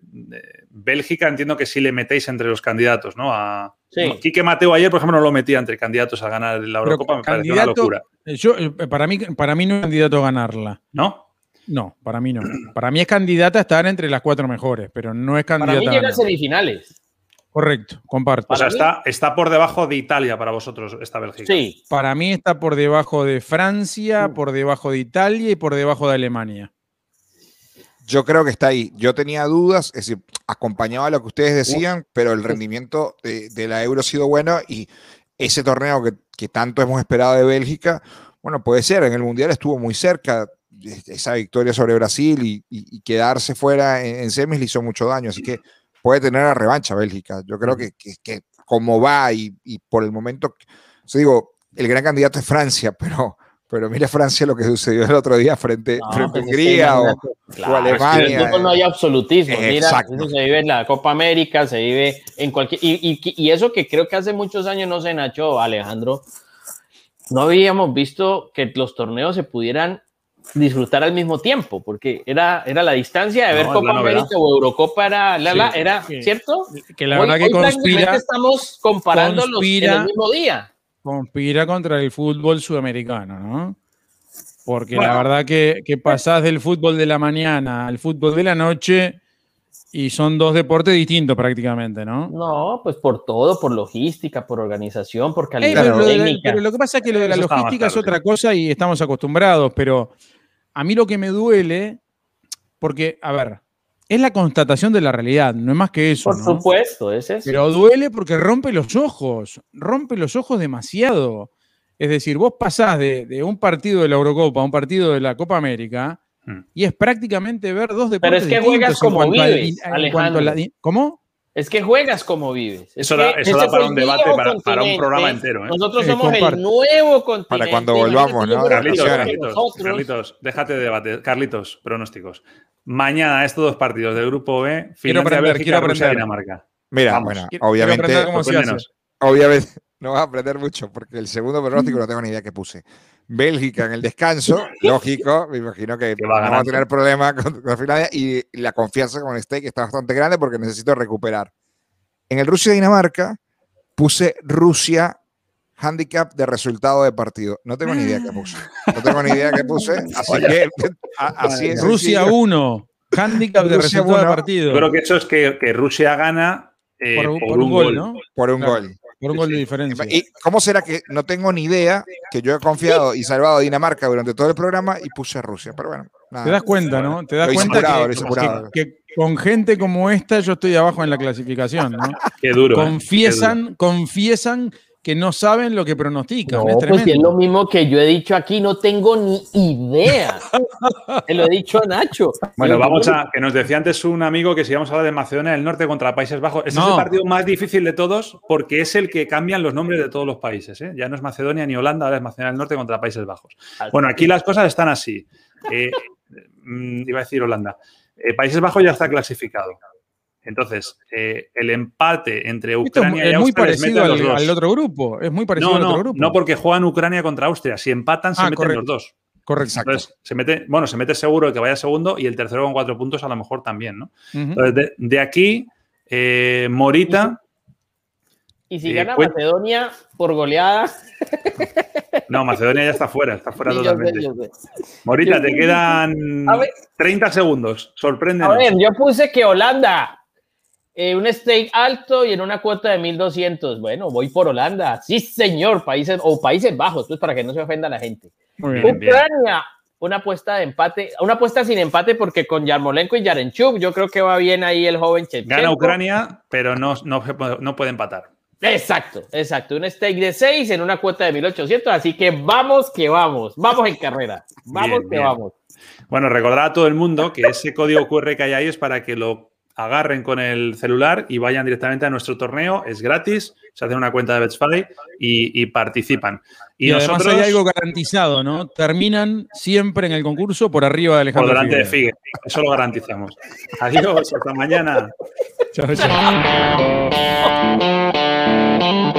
Bélgica entiendo que sí le metéis entre los candidatos, ¿no? A, sí. no, Quique Mateo ayer, por ejemplo, no lo metía entre candidatos a ganar la Eurocopa, me parece una locura. Yo, para, mí, para mí no es candidato a ganarla. ¿No? No, para mí no. Para mí es candidata a estar entre las cuatro mejores, pero no es candidata a ganar. Para mí llega a semifinales. Correcto, comparto. O sea, está, está por debajo de Italia para vosotros esta Bélgica. Sí. Para mí está por debajo de Francia, uh. por debajo de Italia y por debajo de Alemania. Yo creo que está ahí. Yo tenía dudas, es decir, acompañaba lo que ustedes decían, uh. pero el rendimiento de, de la Euro ha sido bueno y ese torneo que, que tanto hemos esperado de Bélgica, bueno, puede ser. En el Mundial estuvo muy cerca esa victoria sobre Brasil y, y, y quedarse fuera en, en semis le hizo mucho daño, así que puede tener la revancha Bélgica. Yo creo que, que, que como va y, y por el momento, o sea, digo, el gran candidato es Francia, pero, pero mira Francia lo que sucedió el otro día frente, no, frente a Hungría o, claro, o Alemania. No hay absolutismo. Mira, eso se vive en la Copa América, se vive en cualquier... Y, y, y eso que creo que hace muchos años, no sé, Nacho, Alejandro, no habíamos visto que los torneos se pudieran disfrutar al mismo tiempo, porque era, era la distancia de ver no, Copa América o Eurocopa, era, la, sí, la, era sí. ¿cierto? Que la hoy, verdad que conspira, estamos comparando conspira, los, en el mismo día. Conspira contra el fútbol sudamericano, ¿no? Porque bueno, la verdad que, que pasás del fútbol de la mañana al fútbol de la noche y son dos deportes distintos prácticamente, ¿no? No, pues por todo, por logística, por organización, por calidad técnica. Pero, pero, pero lo que pasa es que lo de la logística es otra cosa y estamos acostumbrados, pero a mí lo que me duele Porque, a ver, es la constatación de la realidad, no es más que eso. Por ¿no? supuesto, es eso. Pero duele porque rompe los ojos, rompe los ojos demasiado. Es decir, vos pasás de, de un partido de la Eurocopa a un partido de la Copa América y es prácticamente ver dos deportes. Pero es que juegas como vives, a, Alejandro. A la, ¿Cómo? Es que juegas como vives. Eso da, eso da para un debate, para, para un programa entero. ¿eh? Nosotros somos Comparte. el nuevo continente. Para cuando volvamos, ¿no? Carlitos, Carlitos, Carlitos, déjate de debate. Carlitos, pronósticos. Mañana estos dos partidos del Grupo B, Finlandia, Bélgica, Rusia, Dinamarca. Mira, Vamos. bueno, obviamente... Obviamente... No vas a aprender mucho, porque el segundo pronóstico no tengo ni idea qué puse. Bélgica en el descanso, lógico, me imagino que, que va no va a tener problema con, con Finlandia, y la confianza con este que está bastante grande porque necesito recuperar. En el Rusia-Dinamarca puse Rusia handicap de resultado de partido. No tengo ni idea qué puse. No tengo ni idea qué puse, así que a, así es. Rusia uno, handicap de Rusia resultado uno. De partido. Creo que eso es que, que Rusia gana eh, por, por, por un, un gol, gol, ¿no? Por un claro. gol. Por un gol de diferencia. ¿Y cómo será que no tengo ni idea que yo he confiado y salvado a Dinamarca durante todo el programa y puse a Rusia? Pero bueno, nada. Te das cuenta, ¿no? Te das lo cuenta curado, que, que, que con gente como esta yo estoy abajo en la clasificación, ¿no? Qué duro. Confiesan, eh. Qué duro. confiesan que no saben lo que pronostican. No, es tremendo. Pues es lo mismo que yo he dicho aquí, no tengo ni idea. Te lo he dicho a Nacho. Bueno, vamos a... Que nos decía antes un amigo que si vamos a hablar de Macedonia del Norte contra Países Bajos, ese no. es el partido más difícil de todos porque es el que cambian los nombres de todos los países. ¿eh? Ya no es Macedonia ni Holanda, ahora es Macedonia del Norte contra Países Bajos. Bueno, aquí las cosas están así. Eh, iba a decir Holanda. Eh, Países Bajos ya está clasificado. Entonces, eh, el empate entre Ucrania y Austria... Es muy parecido al, al otro grupo. Es muy parecido no, no, al otro grupo. No, porque juegan Ucrania contra Austria. Si empatan, se ah, meten correcto. los dos. Correcto. Entonces, se mete, bueno, se mete seguro el que vaya segundo y el tercero con cuatro puntos a lo mejor también, ¿no? Uh-huh. Entonces, de, de aquí, eh, Morita... Y si eh, gana cuenta. Macedonia por goleada... No, Macedonia ya está fuera, está fuera sí, totalmente. Yo sé, yo sé. Morita, yo te sé. quedan ver, treinta segundos. Sorpréndenos. A ver, yo puse que Holanda... Eh, un stake alto y en una cuota de mil doscientos. Bueno, voy por Holanda. Sí, señor, Países o Países Bajos, pues para que no se ofenda la gente. Bien, Ucrania, bien. una apuesta de empate, una apuesta sin empate porque con Yarmolenko y Yarenchuk, yo creo que va bien ahí el joven Shevchenko. Gana Ucrania, pero no, no, no puede empatar. Exacto, exacto. Un stake de seis en una cuota de mil ochocientos, así que vamos que vamos. Vamos en carrera. Vamos bien, que bien. vamos. Bueno, recordad a todo el mundo que ese código cu erre que hay ahí es para que lo agarren con el celular y vayan directamente a nuestro torneo, es gratis, se hacen una cuenta de Betzfire y, y participan. Y, y nosotros, además hay algo garantizado, ¿no? Terminan siempre en el concurso por arriba de Alejandro Por delante Figueredo. de Figueredo, eso lo garantizamos. Adiós, hasta mañana. Chao, chao.